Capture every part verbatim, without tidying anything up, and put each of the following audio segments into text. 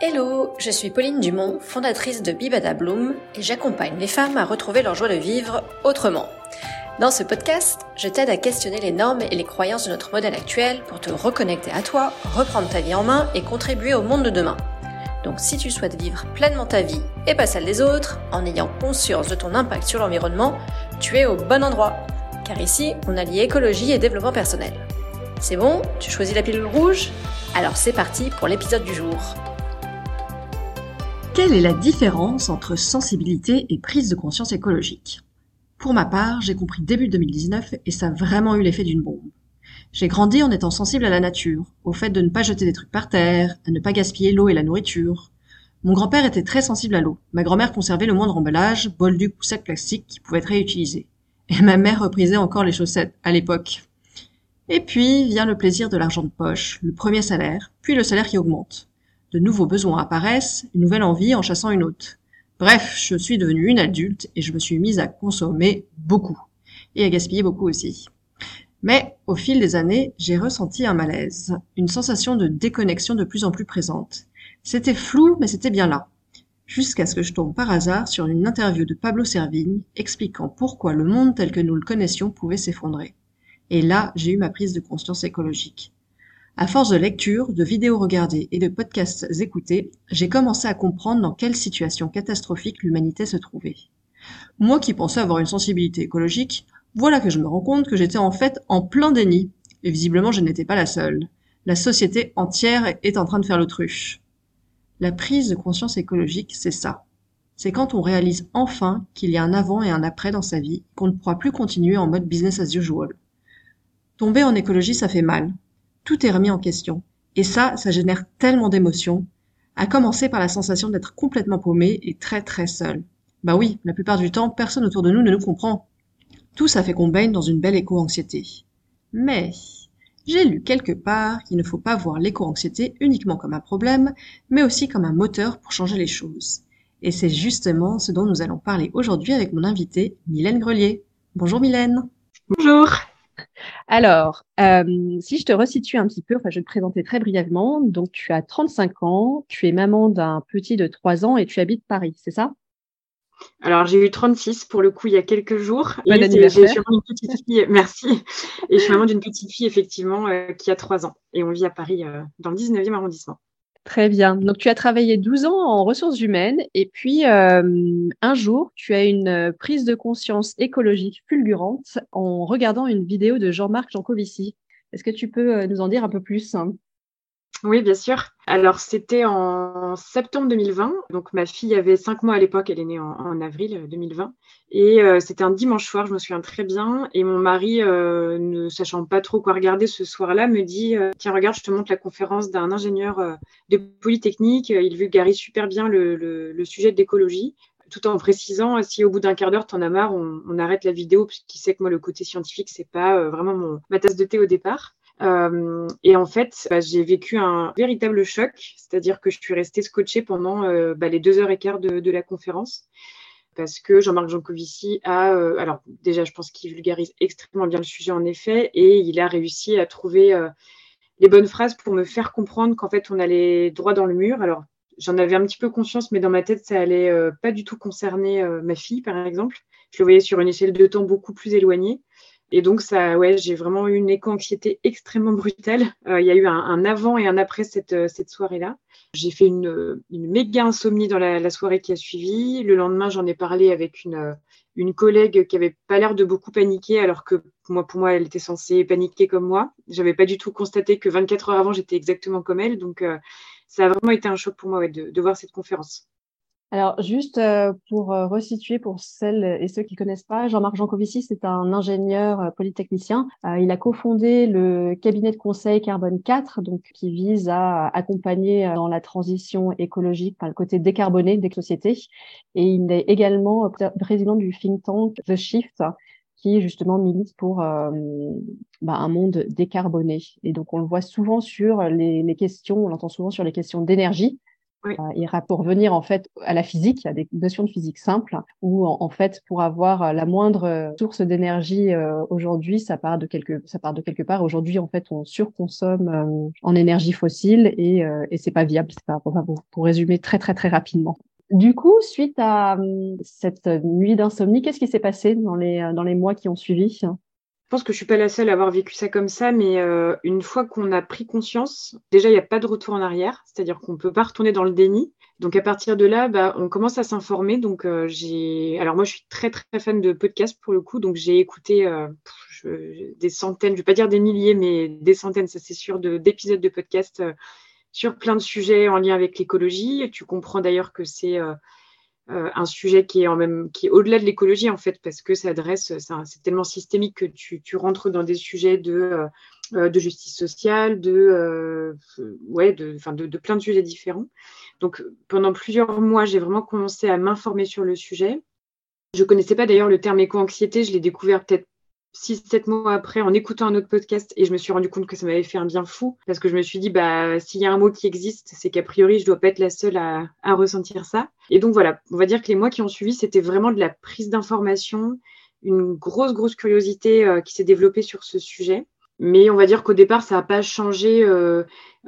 Hello, je suis Pauline Dumont, fondatrice de Bibada Bloom, et j'accompagne les femmes à retrouver leur joie de vivre autrement. Dans ce podcast, je t'aide à questionner les normes et les croyances de notre modèle actuel pour te reconnecter à toi, reprendre ta vie en main et contribuer au monde de demain. Donc si tu souhaites vivre pleinement ta vie et pas celle des autres, en ayant conscience de ton impact sur l'environnement, tu es au bon endroit, car ici, on allie écologie et développement personnel. C'est bon, tu choisis la pilule rouge ? Alors c'est parti pour l'épisode du jour. Quelle est la différence entre sensibilité et prise de conscience écologique ? Pour ma part, j'ai compris début deux mille dix-neuf et ça a vraiment eu l'effet d'une bombe. J'ai grandi en étant sensible à la nature, au fait de ne pas jeter des trucs par terre, à ne pas gaspiller l'eau et la nourriture. Mon grand-père était très sensible à l'eau. Ma grand-mère conservait le moindre emballage, bol duc ou sac plastique qui pouvait être réutilisé. Et ma mère reprisait encore les chaussettes, à l'époque. Et puis vient le plaisir de l'argent de poche, le premier salaire, puis le salaire qui augmente. De nouveaux besoins apparaissent, une nouvelle envie en chassant une autre. Bref, je suis devenue une adulte et je me suis mise à consommer beaucoup. Et à gaspiller beaucoup aussi. Mais, au fil des années, j'ai ressenti un malaise, une sensation de déconnexion de plus en plus présente. C'était flou, mais c'était bien là. Jusqu'à ce que je tombe par hasard sur une interview de Pablo Servigne expliquant pourquoi le monde tel que nous le connaissions pouvait s'effondrer. Et là, j'ai eu ma prise de conscience écologique. À force de lecture, de vidéos regardées et de podcasts écoutés, j'ai commencé à comprendre dans quelle situation catastrophique l'humanité se trouvait. Moi qui pensais avoir une sensibilité écologique, voilà que je me rends compte que j'étais en fait en plein déni. Et visiblement, je n'étais pas la seule. La société entière est en train de faire l'autruche. La prise de conscience écologique, c'est ça. C'est quand on réalise enfin qu'il y a un avant et un après dans sa vie, qu'on ne pourra plus continuer en mode business as usual. Tomber en écologie, ça fait mal. Tout est remis en question. Et ça, ça génère tellement d'émotions, à commencer par la sensation d'être complètement paumé et très très seul. Bah oui, la plupart du temps, personne autour de nous ne nous comprend. Tout ça fait qu'on baigne dans une belle éco-anxiété. Mais j'ai lu quelque part qu'il ne faut pas voir l'éco-anxiété uniquement comme un problème, mais aussi comme un moteur pour changer les choses. Et c'est justement ce dont nous allons parler aujourd'hui avec mon invitée, Mylène Grellier. Bonjour Mylène. Bonjour. Alors, euh, si je te resitue un petit peu, enfin, je vais te présenter très brièvement. Donc, tu as trente-cinq ans, tu es maman d'un petit de trois ans et tu habites Paris, c'est ça ? Alors, j'ai eu trente-six pour le coup il y a quelques jours. Bon et anniversaire. J'ai, j'ai sûrement une petite fille, merci. Et je suis maman d'une petite fille, effectivement, euh, qui a trois ans. Et on vit à Paris, euh, dans le dix-neuvième arrondissement. Très bien. Donc, tu as travaillé douze ans en ressources humaines et puis euh, un jour, tu as une prise de conscience écologique fulgurante en regardant une vidéo de Jean-Marc Jancovici. Est-ce que tu peux nous en dire un peu plus ? Oui, bien sûr. Alors, c'était en septembre deux mille vingt. Donc, ma fille avait cinq mois à l'époque. Elle est née en, en avril deux mille vingt. Et euh, c'était un dimanche soir, je me souviens très bien. Et mon mari, euh, ne sachant pas trop quoi regarder ce soir-là, me dit euh, « Tiens, regarde, je te montre la conférence d'un ingénieur euh, de Polytechnique. Il vulgarise super bien le, le, le sujet de l'écologie. » Tout en précisant, si au bout d'un quart d'heure, t'en as marre, on, on arrête la vidéo, puisqu'il sait que moi, le côté scientifique, c'est pas euh, vraiment mon, ma tasse de thé au départ. Euh, et en fait, bah, j'ai vécu un véritable choc, c'est-à-dire que je suis restée scotchée pendant euh, bah, les deux heures et quart de, de la conférence, parce que Jean-Marc Jancovici a, euh, alors déjà, je pense qu'il vulgarise extrêmement bien le sujet en effet, et il a réussi à trouver euh, les bonnes phrases pour me faire comprendre qu'en fait, on allait droit dans le mur. Alors, j'en avais un petit peu conscience, mais dans ma tête, ça allait euh, pas du tout concerner euh, ma fille, par exemple. Je le voyais sur une échelle de temps beaucoup plus éloignée. Et donc, ça, ouais, j'ai vraiment eu une éco-anxiété extrêmement brutale. Euh, il y a eu un, un avant et un après cette, cette soirée-là. J'ai fait une, une méga insomnie dans la, la soirée qui a suivi. Le lendemain, j'en ai parlé avec une, une collègue qui n'avait pas l'air de beaucoup paniquer, alors que moi, pour moi, elle était censée paniquer comme moi. Je n'avais pas du tout constaté que vingt-quatre heures avant, j'étais exactement comme elle. Donc, euh, ça a vraiment été un choc pour moi ouais, de, de voir cette conférence. Alors, juste pour resituer pour celles et ceux qui ne connaissent pas, Jean-Marc Jancovici, c'est un ingénieur polytechnicien. Il a cofondé le cabinet de conseil Carbone quatre, donc qui vise à accompagner dans la transition écologique, par le côté décarboné des sociétés. Et il est également président du think tank The Shift, qui justement milite pour euh, bah, un monde décarboné. Et donc, on le voit souvent sur les, les questions, on l'entend souvent sur les questions d'énergie, Oui. Euh, et pour revenir en fait à la physique, il y a des notions de physique simples où en, en fait pour avoir la moindre source d'énergie euh, aujourd'hui, ça part de quelque ça part de quelque part. Aujourd'hui en fait on surconsomme euh, en énergie fossile et euh, et c'est pas viable. C'est pas enfin, pour, pour résumer très très très rapidement. Du coup, suite à euh, cette nuit d'insomnie, qu'est-ce qui s'est passé dans les dans les mois qui ont suivi? Je pense que je suis pas la seule à avoir vécu ça comme ça, mais euh, une fois qu'on a pris conscience, déjà il n'y a pas de retour en arrière, c'est-à-dire qu'on peut pas retourner dans le déni. Donc à partir de là, bah, on commence à s'informer. Donc euh, j'ai, alors moi je suis très très fan de podcasts pour le coup, donc j'ai écouté euh, je... des centaines, je vais pas dire des milliers, mais des centaines, ça c'est sûr, de... d'épisodes de podcasts euh, sur plein de sujets en lien avec l'écologie. Et tu comprends d'ailleurs que c'est euh, euh, un sujet qui est, en même, qui est au-delà de l'écologie, en fait, parce que ça adresse, c'est, un, c'est tellement systémique que tu, tu rentres dans des sujets de, euh, de justice sociale, de, euh, ouais, de, 'fin de, de plein de sujets différents. Donc, pendant plusieurs mois, j'ai vraiment commencé à m'informer sur le sujet. Je ne connaissais pas d'ailleurs le terme éco-anxiété, je l'ai découvert peut-être six sept mois après en écoutant un autre podcast et je me suis rendu compte que ça m'avait fait un bien fou parce que je me suis dit bah s'il y a un mot qui existe c'est qu'a priori je dois pas être la seule à, à ressentir ça. Et donc voilà, on va dire que les mois qui ont suivi c'était vraiment de la prise d'information, une grosse grosse curiosité euh, qui s'est développée sur ce sujet. Mais on va dire qu'au départ, ça n'a pas changé. Euh,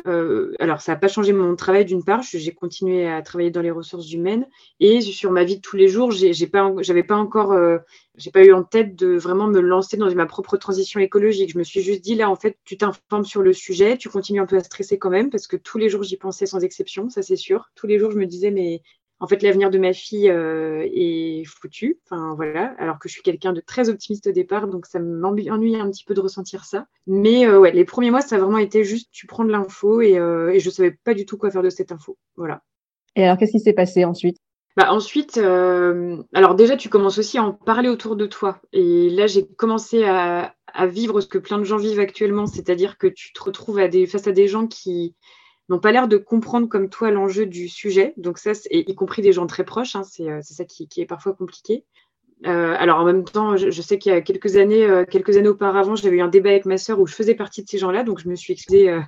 euh, alors, ça n'a pas changé mon travail d'une part. J'ai continué à travailler dans les ressources humaines et sur ma vie de tous les jours, j'ai, j'ai pas, j'avais pas encore, euh, j'ai pas eu en tête de vraiment me lancer dans ma propre transition écologique. Je me suis juste dit là, en fait, tu t'informes sur le sujet, tu continues un peu à stresser quand même parce que tous les jours, j'y pensais sans exception, ça c'est sûr. Tous les jours, je me disais mais en fait, l'avenir de ma fille euh, est foutu. Enfin, voilà. Alors que je suis quelqu'un de très optimiste au départ, donc ça m'ennuie un petit peu de ressentir ça. Mais euh, ouais, les premiers mois, ça a vraiment été juste tu prends de l'info et, euh, et je ne savais pas du tout quoi faire de cette info. Voilà. Et alors, qu'est-ce qui s'est passé ensuite ? Bah ensuite, euh, alors déjà, tu commences aussi à en parler autour de toi. Et là, j'ai commencé à, à vivre ce que plein de gens vivent actuellement, c'est-à-dire que tu te retrouves à des, face à des gens qui n'ont pas l'air de comprendre comme toi l'enjeu du sujet, donc ça, c'est, y compris des gens très proches, hein, c'est, c'est ça qui, qui est parfois compliqué. Euh, alors en même temps, je, je sais qu'il y a quelques années, euh, quelques années auparavant, j'avais eu un débat avec ma sœur où je faisais partie de ces gens-là, donc je me suis excusée euh,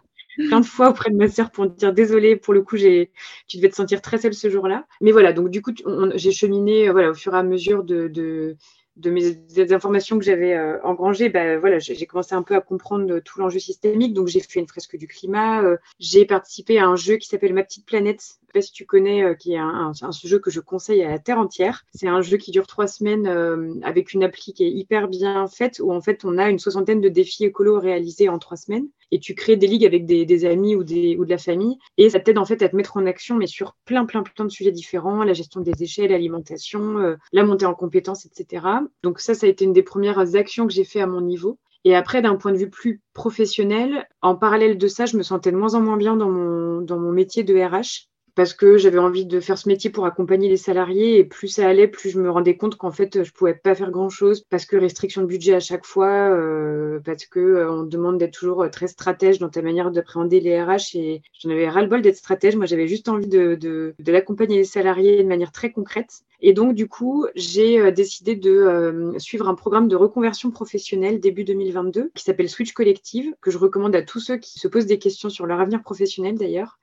plein de fois auprès de ma sœur pour dire désolée, pour le coup, j'ai, tu devais te sentir très seule ce jour-là. Mais voilà, donc du coup, on, j'ai cheminé, euh, voilà, au fur et à mesure de, de de mes des informations que j'avais euh, engrangées, bah, voilà, j'ai, j'ai commencé un peu à comprendre euh, tout l'enjeu systémique. Donc, j'ai fait une fresque du climat. Euh, j'ai participé à un jeu qui s'appelle Ma Petite Planète. Je ne sais pas si tu connais, euh, qui est un, un, un jeu que je conseille à la Terre entière. C'est un jeu qui dure trois semaines euh, avec une appli qui est hyper bien faite où, en fait, on a une soixantaine de défis écolos réalisés en trois semaines. Et tu crées des ligues avec des, des amis ou, des, ou de la famille. Et ça t'aide en fait à te mettre en action, mais sur plein, plein, plein de sujets différents. La gestion des déchets, l'alimentation, euh, la montée en compétences, et cetera. Donc ça, ça a été une des premières actions que j'ai fait à mon niveau. Et après, d'un point de vue plus professionnel, en parallèle de ça, je me sentais de moins en moins bien dans mon, dans mon métier de R H. Parce que j'avais envie de faire ce métier pour accompagner les salariés et plus ça allait, plus je me rendais compte qu'en fait, je pouvais pas faire grand-chose parce que restriction de budget à chaque fois, euh, parce que euh, on te demande d'être toujours très stratège dans ta manière d'appréhender les R H et j'en avais ras-le-bol d'être stratège. Moi, j'avais juste envie de, de, de l'accompagner les salariés de manière très concrète. Et donc, du coup, j'ai décidé de euh, suivre un programme de reconversion professionnelle début deux mille vingt-deux qui s'appelle Switch Collective, que je recommande à tous ceux qui se posent des questions sur leur avenir professionnel d'ailleurs.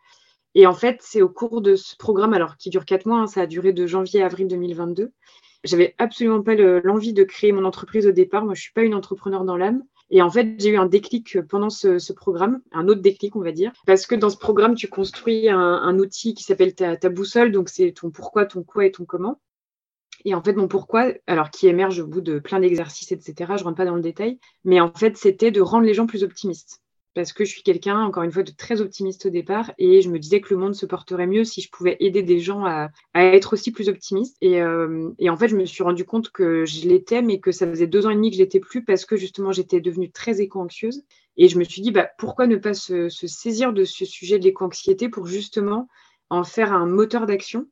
Et en fait, c'est au cours de ce programme, alors qui dure quatre mois, hein, ça a duré de janvier à avril deux mille vingt-deux. J'avais absolument pas le, l'envie de créer mon entreprise au départ. Moi, je suis pas une entrepreneur dans l'âme. Et en fait, j'ai eu un déclic pendant ce, ce programme, un autre déclic, on va dire. Parce que dans ce programme, tu construis un, un outil qui s'appelle ta, ta boussole. Donc, c'est ton pourquoi, ton quoi et ton comment. Et en fait, mon pourquoi, alors qui émerge au bout de plein d'exercices, et cetera. Je rentre pas dans le détail. Mais en fait, c'était de rendre les gens plus optimistes. Parce que je suis quelqu'un, encore une fois, de très optimiste au départ et je me disais que le monde se porterait mieux si je pouvais aider des gens à, à être aussi plus optimistes. Et, euh, et en fait, je me suis rendu compte que je l'étais, mais que ça faisait deux ans et demi que je l'étais plus parce que justement, j'étais devenue très éco-anxieuse. Et je me suis dit, bah, pourquoi ne pas se, se saisir de ce sujet de l'éco-anxiété pour justement en faire un moteur d'action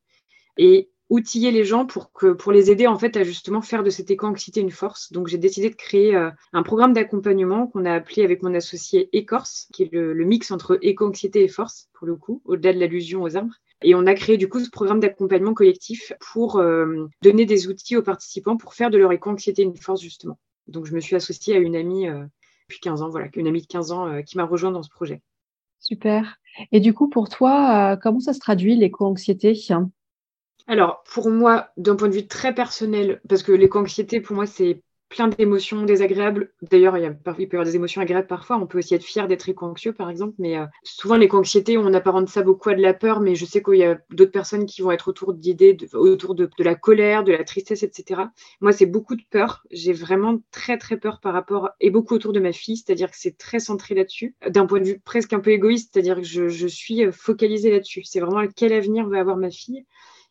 et outiller les gens pour, que, pour les aider en fait à justement faire de cette éco-anxiété une force. Donc, j'ai décidé de créer euh, un programme d'accompagnement qu'on a appelé avec mon associé Écorce, qui est le, le mix entre éco-anxiété et force, pour le coup, au-delà de l'allusion aux arbres. Et on a créé du coup ce programme d'accompagnement collectif pour euh, donner des outils aux participants pour faire de leur éco-anxiété une force, justement. Donc, je me suis associée à une amie euh, depuis quinze ans, voilà, une amie de quinze ans euh, qui m'a rejoint dans ce projet. Super. Et du coup, pour toi, euh, comment ça se traduit l'éco-anxiété ? Alors, pour moi, d'un point de vue très personnel, parce que l'éco-anxiété, pour moi, c'est plein d'émotions désagréables. D'ailleurs, il, y a, il peut y avoir des émotions agréables parfois. On peut aussi être fier d'être éco-anxieux, par exemple. Mais euh, souvent, l'éco-anxiété, on apparente ça beaucoup à de la peur. Mais je sais qu'il y a d'autres personnes qui vont être autour d'idées, de, autour de, de la colère, de la tristesse, et cetera. Moi, c'est beaucoup de peur. J'ai vraiment très, très peur par rapport, et beaucoup autour de ma fille. C'est-à-dire que c'est très centré là-dessus. D'un point de vue presque un peu égoïste, c'est-à-dire que je, je suis focalisée là-dessus. C'est vraiment quel avenir va avoir ma fille.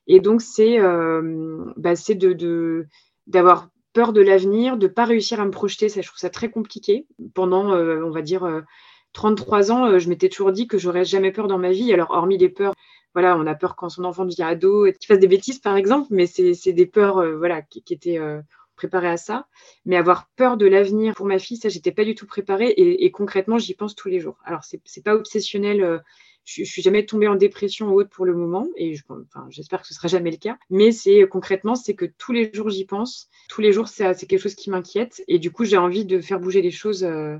Et donc, c'est, euh, bah, c'est de, de, d'avoir... peur de l'avenir, de ne pas réussir à me projeter, ça, je trouve ça très compliqué. Pendant, euh, on va dire, euh, trente-trois ans, euh, je m'étais toujours dit que j'aurais jamais peur dans ma vie. Alors, hormis les peurs, voilà, on a peur quand son enfant devient ado et qu'il fasse des bêtises, par exemple, mais c'est, c'est des peurs euh, voilà, qui, qui étaient euh, préparées à ça. Mais avoir peur de l'avenir pour ma fille, ça, je n'étais pas du tout préparée et, et concrètement, j'y pense tous les jours. Alors, ce n'est pas obsessionnel. Euh, Je ne suis jamais tombée en dépression ou autre pour le moment, et je, enfin, j'espère que ce ne sera jamais le cas. Mais c'est, concrètement, c'est que tous les jours, j'y pense. Tous les jours, c'est, c'est quelque chose qui m'inquiète. Et du coup, j'ai envie de faire bouger les choses euh,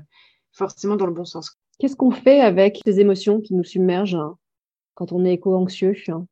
forcément dans le bon sens. Qu'est-ce qu'on fait avec ces émotions qui nous submergent hein, quand on est éco-anxieux hein ?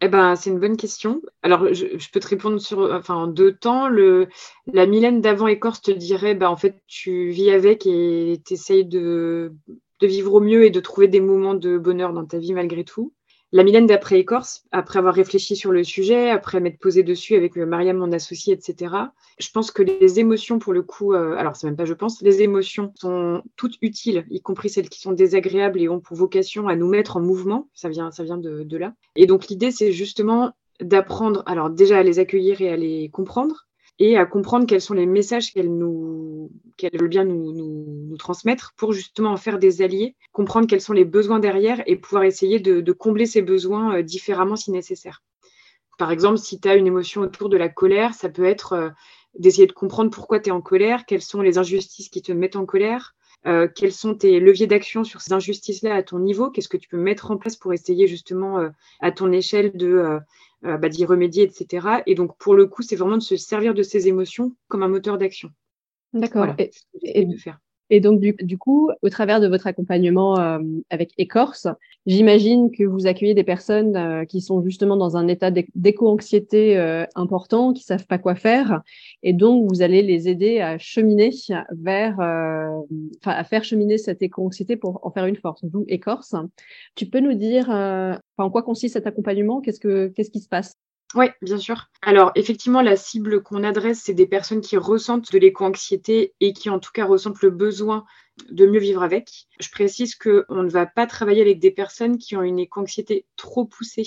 Eh ben, c'est une bonne question. Alors, je, je peux te répondre sur, enfin, en deux temps. Le, la Mylène d'avant Écorce te dirait, bah, en fait, tu vis avec et tu essayes de... de vivre au mieux et de trouver des moments de bonheur dans ta vie malgré tout. La Mylène d'après Écorce, après avoir réfléchi sur le sujet, après m'être posée dessus avec Mariam, mon associée, et cetera, je pense que les émotions, pour le coup, euh, alors c'est même pas je pense, les émotions sont toutes utiles, y compris celles qui sont désagréables et ont pour vocation à nous mettre en mouvement. Ça vient, ça vient de, de là. Et donc l'idée, c'est justement d'apprendre, alors déjà à les accueillir et à les comprendre, et à comprendre quels sont les messages qu'elles nous, qu'elles veulent bien nous, nous, nous transmettre pour justement en faire des alliés, comprendre quels sont les besoins derrière et pouvoir essayer de, de combler ces besoins différemment si nécessaire. Par exemple, si tu as une émotion autour de la colère, ça peut être d'essayer de comprendre pourquoi tu es en colère, quelles sont les injustices qui te mettent en colère, euh, quels sont tes leviers d'action sur ces injustices-là à ton niveau, qu'est-ce que tu peux mettre en place pour essayer justement euh, à ton échelle de... Euh, Euh, bah, d'y remédier, et cetera. Et donc, pour le coup, c'est vraiment de se servir de ses émotions comme un moteur d'action. D'accord. Voilà. Et, et, de faire. Et donc, du, du coup, au travers de votre accompagnement euh, avec Écorce, j'imagine que vous accueillez des personnes euh, qui sont justement dans un état d'éco-anxiété euh, important, qui ne savent pas quoi faire. Et donc, vous allez les aider à cheminer vers, euh, enfin, à faire cheminer cette éco-anxiété pour en faire une force. D'où Écorce. Tu peux nous dire... Euh, Enfin, en quoi consiste cet accompagnement ? Qu'est-ce que, qu'est-ce qui se passe ? Oui, bien sûr. Alors, effectivement, la cible qu'on adresse, c'est des personnes qui ressentent de l'éco-anxiété et qui, en tout cas, ressentent le besoin de mieux vivre avec. Je précise qu'on ne va pas travailler avec des personnes qui ont une éco-anxiété trop poussée,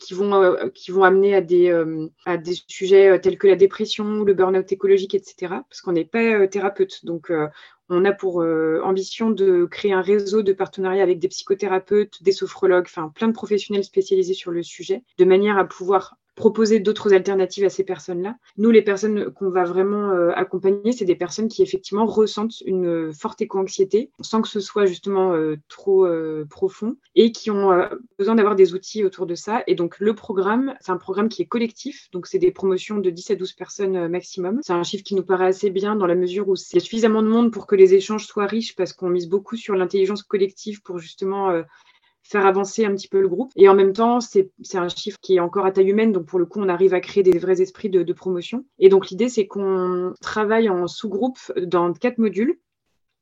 qui vont, euh, qui vont amener à des, euh, à des sujets tels que la dépression, le burn-out écologique, et cetera, parce qu'on n'est pas euh, thérapeute. Donc, euh, on a pour euh, ambition de créer un réseau de partenariats avec des psychothérapeutes, des sophrologues, enfin plein de professionnels spécialisés sur le sujet, de manière à pouvoir proposer d'autres alternatives à ces personnes-là. Nous, les personnes qu'on va vraiment euh, accompagner, c'est des personnes qui effectivement ressentent une euh, forte éco-anxiété, sans que ce soit justement euh, trop euh, profond, et qui ont euh, besoin d'avoir des outils autour de ça. Et donc le programme, c'est un programme qui est collectif, donc c'est des promotions de dix à douze personnes euh, maximum. C'est un chiffre qui nous paraît assez bien dans la mesure où il y a suffisamment de monde pour que les échanges soient riches, parce qu'on mise beaucoup sur l'intelligence collective pour justement euh, faire avancer un petit peu le groupe. Et en même temps, c'est, c'est un chiffre qui est encore à taille humaine, donc pour le coup, on arrive à créer des vrais esprits de, de promotion. Et donc, l'idée, c'est qu'on travaille en sous-groupe dans quatre modules,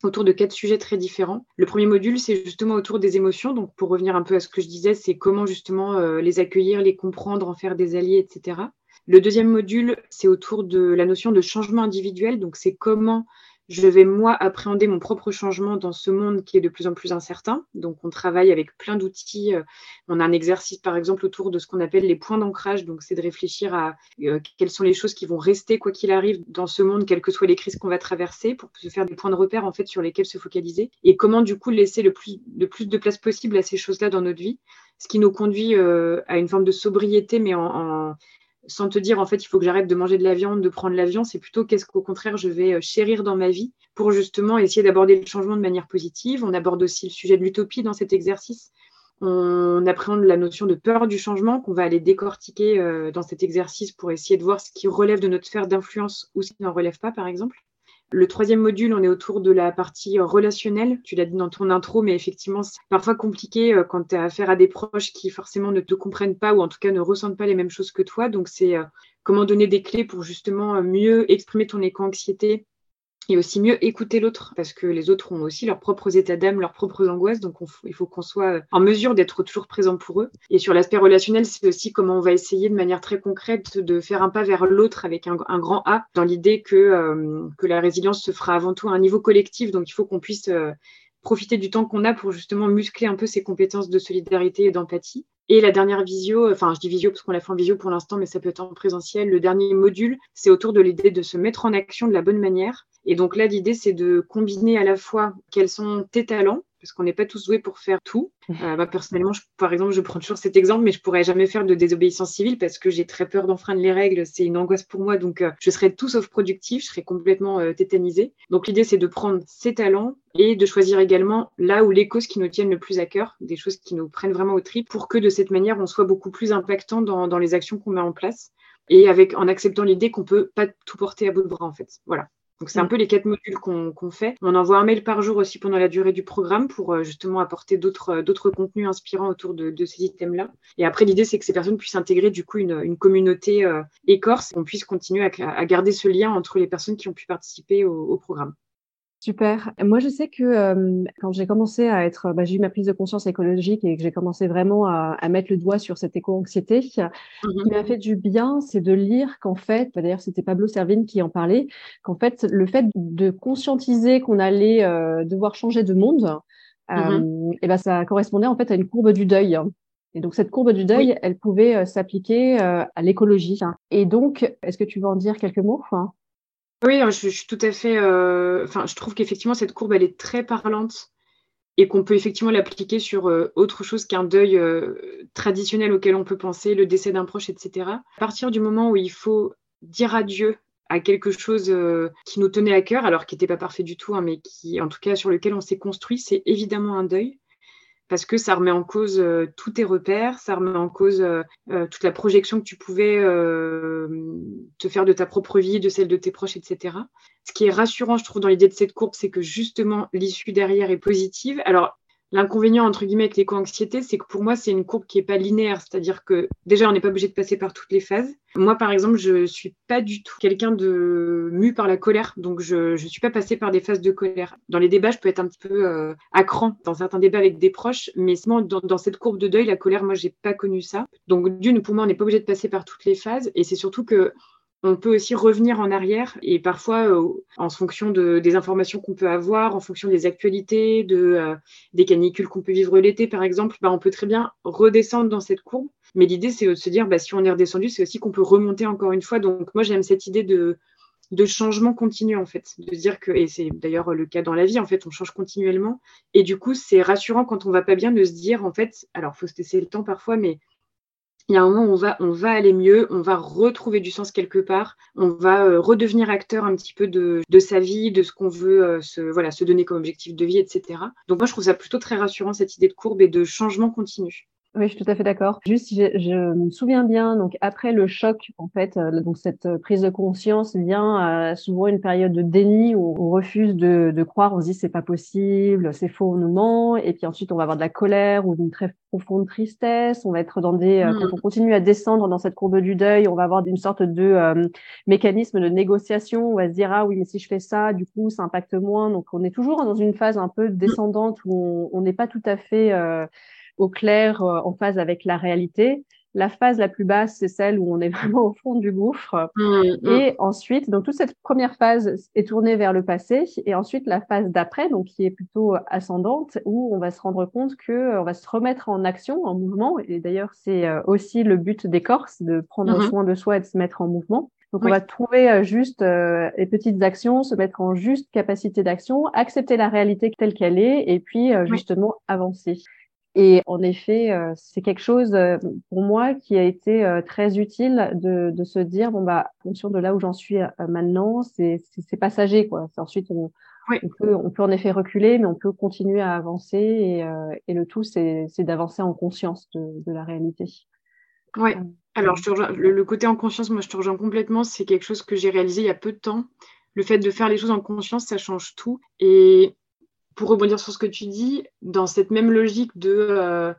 autour de quatre sujets très différents. Le premier module, c'est justement autour des émotions. Donc, pour revenir un peu à ce que je disais, c'est comment justement euh, les accueillir, les comprendre, en faire des alliés, et cetera. Le deuxième module, c'est autour de la notion de changement individuel. Donc, c'est comment... je vais, moi, appréhender mon propre changement dans ce monde qui est de plus en plus incertain. Donc, on travaille avec plein d'outils. On a un exercice, par exemple, autour de ce qu'on appelle les points d'ancrage. Donc, c'est de réfléchir à euh, quelles sont les choses qui vont rester, quoi qu'il arrive, dans ce monde, quelles que soient les crises qu'on va traverser, pour se faire des points de repère, en fait, sur lesquels se focaliser. Et comment, du coup, laisser le plus, le plus de place possible à ces choses-là dans notre vie. Ce qui nous conduit euh, à une forme de sobriété, mais en... en sans te dire, en fait, il faut que j'arrête de manger de la viande, de prendre l'avion, c'est plutôt qu'est-ce qu'au contraire, je vais chérir dans ma vie pour justement essayer d'aborder le changement de manière positive. On aborde aussi le sujet de l'utopie dans cet exercice. On appréhende la notion de peur du changement qu'on va aller décortiquer dans cet exercice pour essayer de voir ce qui relève de notre sphère d'influence ou ce qui n'en relève pas, par exemple. Le troisième module, on est autour de la partie relationnelle. Tu l'as dit dans ton intro, mais effectivement, c'est parfois compliqué quand tu as affaire à des proches qui forcément ne te comprennent pas ou en tout cas ne ressentent pas les mêmes choses que toi. Donc, c'est comment donner des clés pour justement mieux exprimer ton éco-anxiété et aussi mieux écouter l'autre, parce que les autres ont aussi leurs propres états d'âme, leurs propres angoisses. Donc, on, il faut qu'on soit en mesure d'être toujours présent pour eux. Et sur l'aspect relationnel, c'est aussi comment on va essayer de manière très concrète de faire un pas vers l'autre avec un, un grand A, dans l'idée que, euh, que la résilience se fera avant tout à un niveau collectif. Donc, il faut qu'on puisse euh, profiter du temps qu'on a pour justement muscler un peu ses compétences de solidarité et d'empathie. Et la dernière visio, enfin je dis visio parce qu'on l'a fait en visio pour l'instant, mais ça peut être en présentiel, le dernier module, c'est autour de l'idée de se mettre en action de la bonne manière. Et donc là, l'idée, c'est de combiner à la fois quels sont tes talents, parce qu'on n'est pas tous doués pour faire tout. Euh, bah, personnellement, je, par exemple, je prends toujours cet exemple, mais je ne pourrais jamais faire de désobéissance civile parce que j'ai très peur d'enfreindre les règles. C'est une angoisse pour moi, donc euh, je serais tout sauf productive, je serais complètement euh, tétanisée. Donc l'idée, c'est de prendre ses talents et de choisir également là où les causes qui nous tiennent le plus à cœur, des choses qui nous prennent vraiment aux tripes, pour que de cette manière, on soit beaucoup plus impactant dans, dans les actions qu'on met en place, et avec, en acceptant l'idée qu'on ne peut pas tout porter à bout de bras, en fait. Voilà. Donc, c'est un peu les quatre modules qu'on, qu'on fait. On envoie un mail par jour aussi pendant la durée du programme pour justement apporter d'autres, d'autres contenus inspirants autour de, de ces items-là. Et après, l'idée, c'est que ces personnes puissent intégrer du coup une, une communauté euh, écorce, qu'on puisse continuer à, à garder ce lien entre les personnes qui ont pu participer au, au programme. Super. Moi, je sais que euh, quand j'ai commencé à être, bah, j'ai eu ma prise de conscience écologique et que j'ai commencé vraiment à, à mettre le doigt sur cette éco-anxiété, mm-hmm. Ce qui m'a fait du bien, c'est de lire qu'en fait, bah, d'ailleurs, c'était Pablo Servigne qui en parlait, qu'en fait, le fait de conscientiser qu'on allait euh, devoir changer de monde, euh, mm-hmm. et ben, ça correspondait en fait à une courbe du deuil. Hein. Et donc, cette courbe du deuil, oui. Elle pouvait euh, s'appliquer euh, à l'écologie. Hein. Et donc, est-ce que tu veux en dire quelques mots hein? Oui, je, je suis tout à fait. Euh, enfin, je trouve qu'effectivement cette courbe, elle est très parlante et qu'on peut effectivement l'appliquer sur euh, autre chose qu'un deuil euh, traditionnel auquel on peut penser, le décès d'un proche, et cetera. À partir du moment où il faut dire adieu à quelque chose euh, qui nous tenait à cœur, alors qui n'était pas parfait du tout, hein, mais qui, en tout cas, sur lequel on s'est construit, c'est évidemment un deuil. Parce que ça remet en cause euh, tous tes repères, ça remet en cause euh, euh, toute la projection que tu pouvais euh, te faire de ta propre vie, de celle de tes proches, et cetera. Ce qui est rassurant, je trouve, dans l'idée de cette courbe, c'est que justement, l'issue derrière est positive. Alors, l'inconvénient, entre guillemets, avec l'éco-anxiété, c'est que pour moi, c'est une courbe qui n'est pas linéaire. C'est-à-dire que, déjà, on n'est pas obligé de passer par toutes les phases. Moi, par exemple, je ne suis pas du tout quelqu'un de mu par la colère. Donc, je ne suis pas passée par des phases de colère. Dans les débats, je peux être un petit peu euh, à cran dans certains débats avec des proches. Mais dans, dans cette courbe de deuil, la colère, moi, je n'ai pas connu ça. Donc, d'une, pour moi, on n'est pas obligé de passer par toutes les phases. Et c'est surtout que... on peut aussi revenir en arrière et parfois, euh, en fonction de, des informations qu'on peut avoir, en fonction des actualités, de, euh, des canicules qu'on peut vivre l'été, par exemple, bah, on peut très bien redescendre dans cette courbe. Mais l'idée, c'est de se dire, bah, si on est redescendu, c'est aussi qu'on peut remonter encore une fois. Donc, moi, j'aime cette idée de, de changement continu, en fait. De dire que, et c'est d'ailleurs le cas dans la vie, en fait, on change continuellement. Et du coup, c'est rassurant quand on ne va pas bien de se dire, en fait, alors, il faut se laisser le temps parfois, mais... il y a un moment où on va, on va aller mieux, on va retrouver du sens quelque part, on va euh, redevenir acteur un petit peu de, de sa vie, de ce qu'on veut euh, se, voilà, se donner comme objectif de vie, et cetera. Donc moi, je trouve ça plutôt très rassurant, cette idée de courbe et de changement continu. Oui, je suis tout à fait d'accord. Juste, si je, je me souviens bien, donc après le choc, en fait, euh, donc cette prise de conscience vient euh, souvent une période de déni où on refuse de, de croire, on se dit c'est pas possible, c'est faux, on nous ment, et puis ensuite on va avoir de la colère ou une très profonde tristesse, on va être dans des, euh, mmh. quand on continue à descendre dans cette courbe du deuil, on va avoir une sorte de euh, mécanisme de négociation, on va se dire ah oui mais si je fais ça, du coup ça impacte moins, donc on est toujours dans une phase un peu descendante où on n'est pas tout à fait euh, au clair, euh, en phase avec la réalité. La phase la plus basse, c'est celle où on est vraiment au fond du gouffre. Mmh. Et ensuite, donc toute cette première phase est tournée vers le passé. Et ensuite, la phase d'après, donc qui est plutôt ascendante, où on va se rendre compte que euh, on va se remettre en action, en mouvement. Et d'ailleurs, c'est euh, aussi le but d'Écorce, de prendre mmh. soin de soi et de se mettre en mouvement. Donc, oui. On va trouver euh, juste euh, les petites actions, se mettre en juste capacité d'action, accepter la réalité telle qu'elle est, et puis euh, justement oui. avancer. Et en effet, euh, c'est quelque chose euh, pour moi qui a été euh, très utile de, de se dire bon bah, en fonction de là où j'en suis euh, maintenant, c'est, c'est, c'est passager quoi. C'est, ensuite, on, oui. on peut on peut en effet reculer, mais on peut continuer à avancer et, euh, et le tout c'est, c'est d'avancer en conscience de, de la réalité. Ouais. Euh, Alors je te rejoins, le, le côté en conscience, moi je te rejoins complètement. C'est quelque chose que j'ai réalisé il y a peu de temps. le fait de faire les choses en conscience, ça change tout. Et pour rebondir sur ce que tu dis, dans cette même logique de, euh,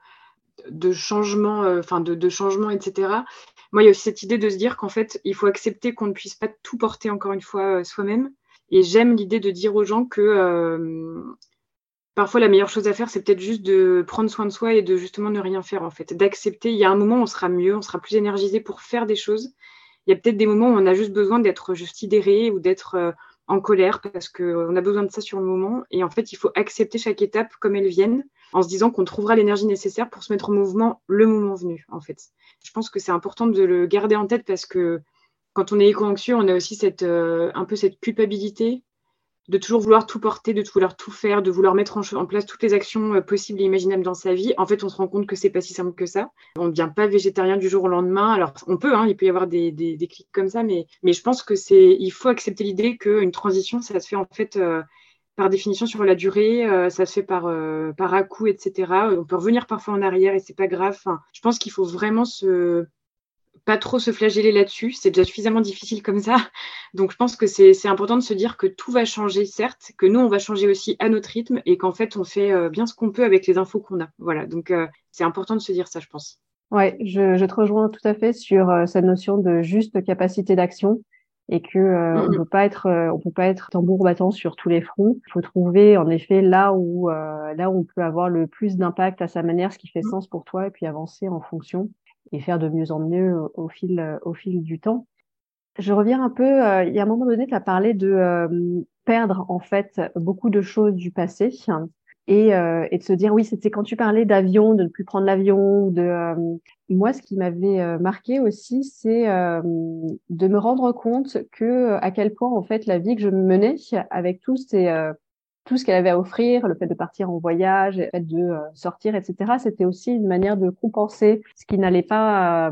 de, changement, euh, enfin de, de changement, et cetera, moi, il y a aussi cette idée de se dire qu'en fait, il faut accepter qu'on ne puisse pas tout porter, encore une fois, euh, soi-même. Et j'aime l'idée de dire aux gens que euh, parfois, la meilleure chose à faire, c'est peut-être juste de prendre soin de soi et de justement ne rien faire, en fait. D'accepter, il y a un moment où on sera mieux, on sera plus énergisé pour faire des choses. Il y a peut-être des moments où on a juste besoin d'être juste idéré ou d'être... Euh, en colère, parce qu'on a besoin de ça sur le moment. Et en fait, il faut accepter chaque étape comme elle vienne, en se disant qu'on trouvera l'énergie nécessaire pour se mettre en mouvement le moment venu, en fait. Je pense que c'est important de le garder en tête, parce que quand on est éco-anxieux, on a aussi cette, euh, un peu cette culpabilité de toujours vouloir tout porter, de vouloir tout faire, de vouloir mettre en, en place toutes les actions euh, possibles et imaginables dans sa vie. En fait, on se rend compte que c'est pas si simple que ça. On ne devient pas végétarien du jour au lendemain. Alors, on peut, hein, il peut y avoir des, des, des clics comme ça, mais, mais je pense que c'est, il faut accepter l'idée qu'une transition, ça se fait en fait euh, par définition sur la durée, euh, ça se fait par, euh, par à-coups, et cetera. On peut revenir parfois en arrière et c'est pas grave. Enfin, je pense qu'il faut vraiment se... pas trop se flageller là-dessus, c'est déjà suffisamment difficile comme ça. Donc je pense que c'est, c'est important de se dire que tout va changer, certes, que nous on va changer aussi à notre rythme et qu'en fait on fait euh, bien ce qu'on peut avec les infos qu'on a. Voilà, donc euh, c'est important de se dire ça, je pense. Ouais, je, je te rejoins tout à fait sur euh, cette notion de juste capacité d'action et que euh, mmh. on peut pas être, euh, on peut pas être tambour battant sur tous les fronts. Il faut trouver en effet là où euh, là où on peut avoir le plus d'impact à sa manière, ce qui fait mmh. sens pour toi, et puis avancer en fonction. Et faire de mieux en mieux au fil, au fil du temps. Je reviens un peu, euh, il y a un moment donné, tu as parlé de euh, perdre en fait beaucoup de choses du passé et, euh, et de se dire, oui, c'était quand tu parlais d'avion, de ne plus prendre l'avion. De, euh, moi, ce qui m'avait marqué aussi, c'est euh, de me rendre compte que, à quel point en fait la vie que je menais avec tous ces... Euh, tout ce qu'elle avait à offrir, le fait de partir en voyage, le fait de sortir, et cetera, c'était aussi une manière de compenser ce qui n'allait pas, euh,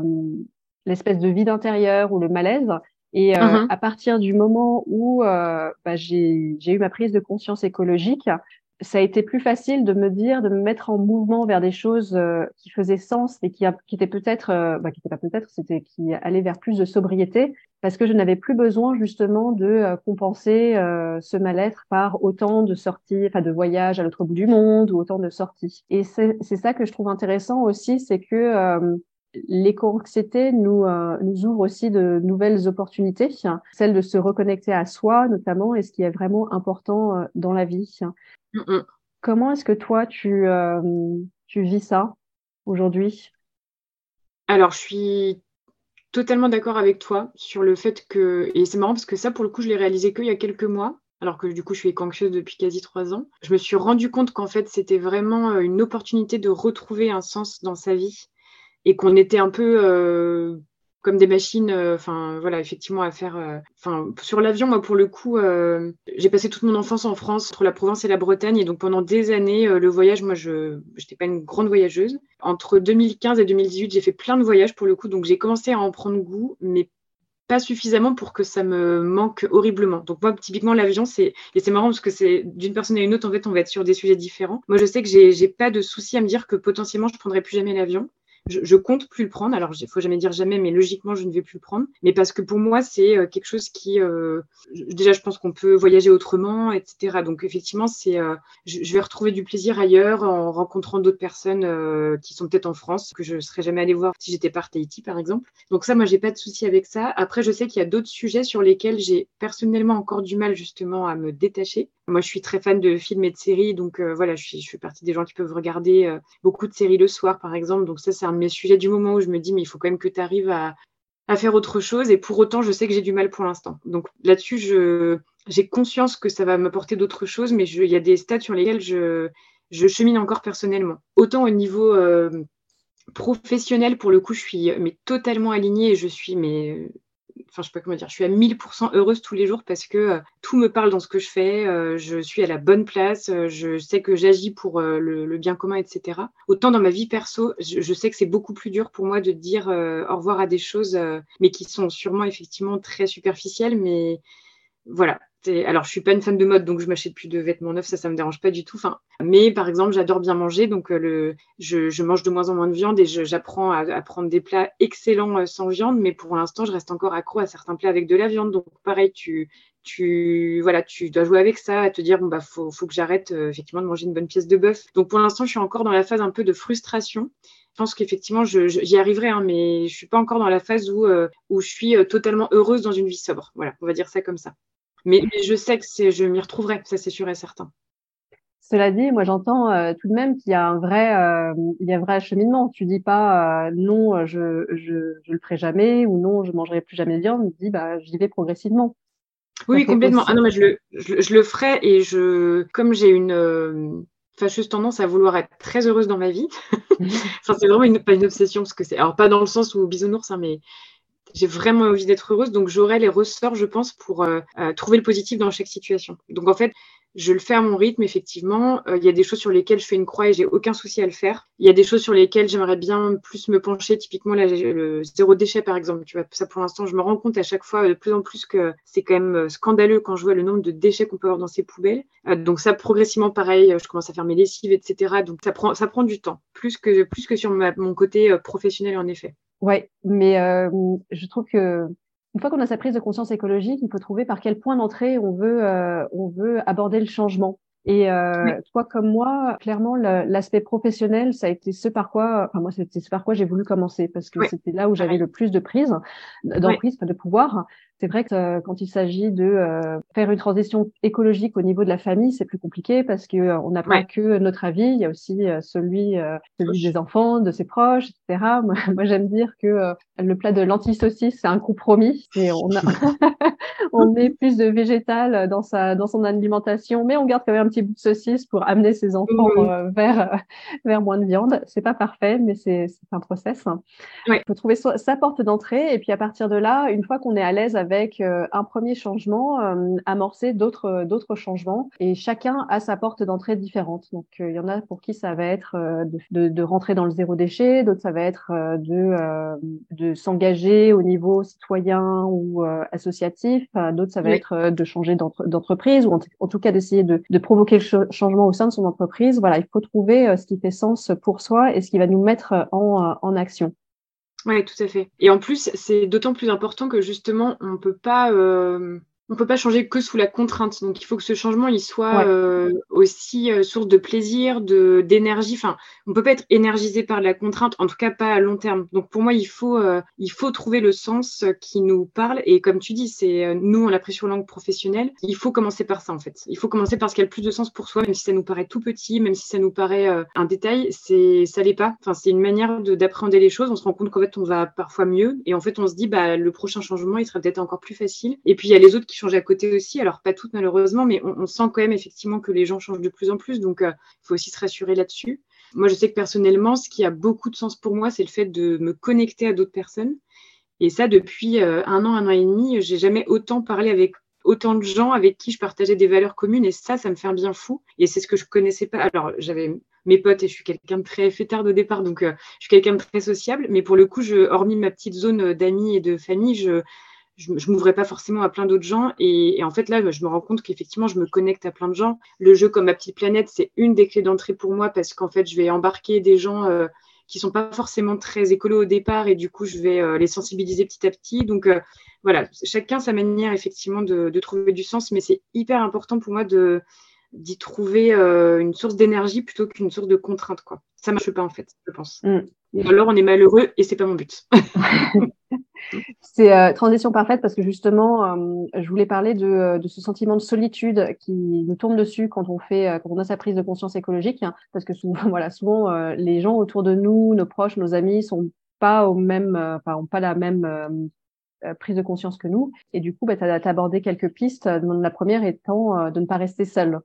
l'espèce de vide intérieur ou le malaise. Et euh, uh-huh. à partir du moment où euh, bah, j'ai, j'ai eu ma prise de conscience écologique, ça a été plus facile de me dire, de me mettre en mouvement vers des choses euh, qui faisaient sens et qui, qui étaient peut-être, euh, bah, qui étaient pas peut-être, c'était qui allaient vers plus de sobriété, parce que je n'avais plus besoin justement de euh, compenser euh, ce mal-être par autant de sorties, enfin de voyages à l'autre bout du monde ou autant de sorties. Et c'est, c'est ça que je trouve intéressant aussi, c'est que euh, l'éco-anxiété nous, euh, nous ouvre aussi de nouvelles opportunités, hein, celle de se reconnecter à soi notamment, et ce qui est vraiment important euh, dans la vie. Hein. Mm-mm. Comment est-ce que toi, tu, euh, tu vis ça aujourd'hui ? Alors, je suis totalement d'accord avec toi sur le fait que... Et c'est marrant parce que ça, pour le coup, je l'ai réalisé qu'il y a quelques mois, alors que du coup, je suis éco-anxieuse depuis quasi trois ans. Je me suis rendu compte qu'en fait, c'était vraiment une opportunité de retrouver un sens dans sa vie et qu'on était un peu... Euh... comme des machines, enfin euh, voilà, effectivement à faire. Enfin euh, sur l'avion, moi pour le coup, euh, j'ai passé toute mon enfance en France, entre la Provence et la Bretagne, et donc pendant des années, euh, le voyage, moi je, j'étais pas une grande voyageuse. Entre deux mille quinze et deux mille dix-huit, j'ai fait plein de voyages pour le coup, donc j'ai commencé à en prendre goût, mais pas suffisamment pour que ça me manque horriblement. Donc moi, typiquement, l'avion, c'est... Et c'est marrant parce que c'est d'une personne à une autre, en fait, on va être sur des sujets différents. Moi, je sais que j'ai, j'ai pas de souci à me dire que potentiellement, je prendrai plus jamais l'avion. Je, je compte plus le prendre. Alors, il faut jamais dire jamais, mais logiquement, je ne vais plus le prendre. Mais parce que pour moi, c'est euh, quelque chose qui... Euh, déjà, je pense qu'on peut voyager autrement, et cetera. Donc, effectivement, c'est, euh, je, je vais retrouver du plaisir ailleurs en rencontrant d'autres personnes euh, qui sont peut-être en France, que je ne serais jamais allée voir si j'étais par Tahiti, par exemple. Donc ça, moi, je n'ai pas de souci avec ça. Après, je sais qu'il y a d'autres sujets sur lesquels j'ai personnellement encore du mal, justement, à me détacher. Moi, je suis très fan de films et de séries, donc euh, voilà, je, suis, je fais partie des gens qui peuvent regarder euh, beaucoup de séries le soir, par exemple. Donc ça, c'est un de mes sujets du moment où je me dis, mais il faut quand même que tu arrives à, à faire autre chose. Et pour autant, je sais que j'ai du mal pour l'instant. Donc là-dessus, je, j'ai conscience que ça va m'apporter d'autres choses, mais il y a des stades sur lesquels je, je chemine encore personnellement. Autant au niveau euh, professionnel, pour le coup, je suis mais, totalement alignée et je suis... mais Enfin, je sais pas comment dire, je suis à mille pour cent heureuse tous les jours parce que euh, tout me parle dans ce que je fais, euh, je suis à la bonne place, euh, je sais que j'agis pour euh, le, le bien commun, et cetera. Autant dans ma vie perso, je, je sais que c'est beaucoup plus dur pour moi de dire euh, au revoir à des choses, euh, mais qui sont sûrement effectivement très superficielles, mais voilà. Alors, je suis pas une fan de mode, donc je m'achète plus de vêtements neufs, ça, ça me dérange pas du tout. Enfin, mais par exemple, j'adore bien manger, donc euh, le, je, je mange de moins en moins de viande et je, j'apprends à, à prendre des plats excellents euh, sans viande. Mais pour l'instant, je reste encore accro à certains plats avec de la viande. Donc, pareil, tu, tu, voilà, tu dois jouer avec ça, à te dire bon bah faut, faut que j'arrête euh, effectivement de manger une bonne pièce de bœuf. Donc, pour l'instant, je suis encore dans la phase un peu de frustration. Je pense qu'effectivement, je, je, j'y arriverai, hein, mais je suis pas encore dans la phase où euh, où je suis totalement heureuse dans une vie sobre. Voilà, on va dire ça comme ça. Mais, mais je sais que c'est, je m'y retrouverai, ça c'est sûr et certain. Cela dit, moi j'entends euh, tout de même qu'il y a un vrai, euh, il y a un vrai cheminement. Tu dis pas euh, non, je, je je le ferai jamais ou non, je mangerai plus jamais de viande. Tu dis bah j'y vais progressivement. Oui, complètement. Possible. Ah non, mais je le je, je le ferai et je comme j'ai une euh... fâcheuse tendance à vouloir être très heureuse dans ma vie. Enfin, c'est vraiment une, pas une obsession, parce que c'est, alors pas dans le sens où bisounours, hein, mais j'ai vraiment envie d'être heureuse, donc j'aurai les ressorts, je pense, pour euh, euh, trouver le positif dans chaque situation. Donc en fait, je le fais à mon rythme, effectivement. Il euh, y a des choses sur lesquelles je fais une croix et j'ai aucun souci à le faire. Il y a des choses sur lesquelles j'aimerais bien plus me pencher. Typiquement, là, le zéro déchet, par exemple. Tu vois, ça, pour l'instant, je me rends compte à chaque fois de plus en plus que c'est quand même scandaleux quand je vois le nombre de déchets qu'on peut avoir dans ces poubelles. Euh, donc ça, progressivement, pareil, je commence à faire mes lessives, et cetera. Donc ça prend, ça prend du temps, plus que, plus que sur ma, mon côté professionnel, en effet. Ouais, mais euh, je trouve que une fois qu'on a sa prise de conscience écologique, il faut trouver par quel point d'entrée on veut euh, on veut aborder le changement. Et euh, oui. Toi comme moi, clairement, le, l'aspect professionnel, ça a été ce par quoi, enfin moi, c'était ce par quoi j'ai voulu commencer parce que oui. C'était là où j'avais oui. le plus de prise, d'emprise, oui. de pouvoir. C'est vrai que euh, quand il s'agit de euh, faire une transition écologique au niveau de la famille, c'est plus compliqué parce que euh, on n'a pas ouais. que notre avis, il y a aussi euh, celui, euh, celui des enfants, de ses proches, et cetera. Moi, moi j'aime dire que euh, le plat de lentilles saucisses, c'est un compromis. Et on a on met plus de végétal dans sa dans son alimentation, mais on garde quand même un petit bout de saucisse pour amener ses enfants euh, vers euh, vers moins de viande. C'est pas parfait, mais c'est c'est un process. Il ouais. faut trouver so- sa porte d'entrée et puis à partir de là, une fois qu'on est à l'aise avec avec un premier changement, euh, amorcer d'autres, d'autres changements. Et chacun a sa porte d'entrée différente. Donc, il euh, y en a pour qui ça va être euh, de, de, de rentrer dans le zéro déchet, d'autres ça va être euh, de, euh, de s'engager au niveau citoyen ou euh, associatif, d'autres ça va oui. être euh, de changer d'entre, d'entreprise ou en, en tout cas d'essayer de, de provoquer le ch- changement au sein de son entreprise. Voilà, il faut trouver euh, ce qui fait sens pour soi et ce qui va nous mettre en, en action. Oui, tout à fait. Et en plus, c'est d'autant plus important que justement, on peut pas, euh, on peut pas changer que sous la contrainte. Donc, il faut que ce changement, il soit ouais. euh, aussi euh, source de plaisir, de d'énergie. Enfin, on peut pas être énergisé par la contrainte, en tout cas pas à long terme. Donc, pour moi, il faut, euh, il faut trouver le sens qui nous parle. Et comme tu dis, c'est euh, nous, on l'a pris sur langue professionnelle. Il faut commencer par ça, en fait. Il faut commencer par ce qui a le plus de sens pour soi, même si ça nous paraît tout petit, même si ça nous paraît euh, un détail. C'est, ça l'est pas. Enfin, c'est une manière de, d'appréhender les choses. On se rend compte qu'en fait, on va parfois mieux. Et en fait, on se dit, bah, le prochain changement, il sera peut-être encore plus facile. Et puis, il y a les autres qui change à côté aussi, alors pas toutes malheureusement, mais on, on sent quand même effectivement que les gens changent de plus en plus, donc il euh, faut aussi se rassurer là-dessus. Moi, je sais que personnellement, ce qui a beaucoup de sens pour moi, c'est le fait de me connecter à d'autres personnes. Et ça, depuis euh, un an, un an et demi, j'ai jamais autant parlé avec autant de gens avec qui je partageais des valeurs communes. Et ça, ça me fait un bien fou. Et c'est ce que je connaissais pas. Alors, j'avais mes potes et je suis quelqu'un de très fêtard de départ, donc euh, je suis quelqu'un de très sociable. Mais pour le coup, je, hormis ma petite zone d'amis et de famille, je je ne m'ouvrais pas forcément à plein d'autres gens. Et, et en fait, là, je me rends compte qu'effectivement, je me connecte à plein de gens. Le jeu comme Ma Petite Planète, c'est une des clés d'entrée pour moi parce qu'en fait, je vais embarquer des gens euh, qui ne sont pas forcément très écolos au départ et du coup, je vais euh, les sensibiliser petit à petit. Donc, euh, voilà, chacun sa manière, effectivement, de, de trouver du sens. Mais c'est hyper important pour moi de, d'y trouver euh, une source d'énergie plutôt qu'une source de contrainte, quoi. Ça ne marche pas, en fait, je pense. Mm. Alors, on est malheureux et ce n'est pas mon but. C'est euh, transition parfaite parce que justement, euh, je voulais parler de, de ce sentiment de solitude qui nous tombe dessus quand on fait, quand on a sa prise de conscience écologique, hein, parce que souvent, voilà, souvent euh, les gens autour de nous, nos proches, nos amis, sont pas au même, euh, enfin, ont pas la même euh, prise de conscience que nous. Et du coup, bah, t'as, t'as abordé quelques pistes. La première étant euh, de ne pas rester seul.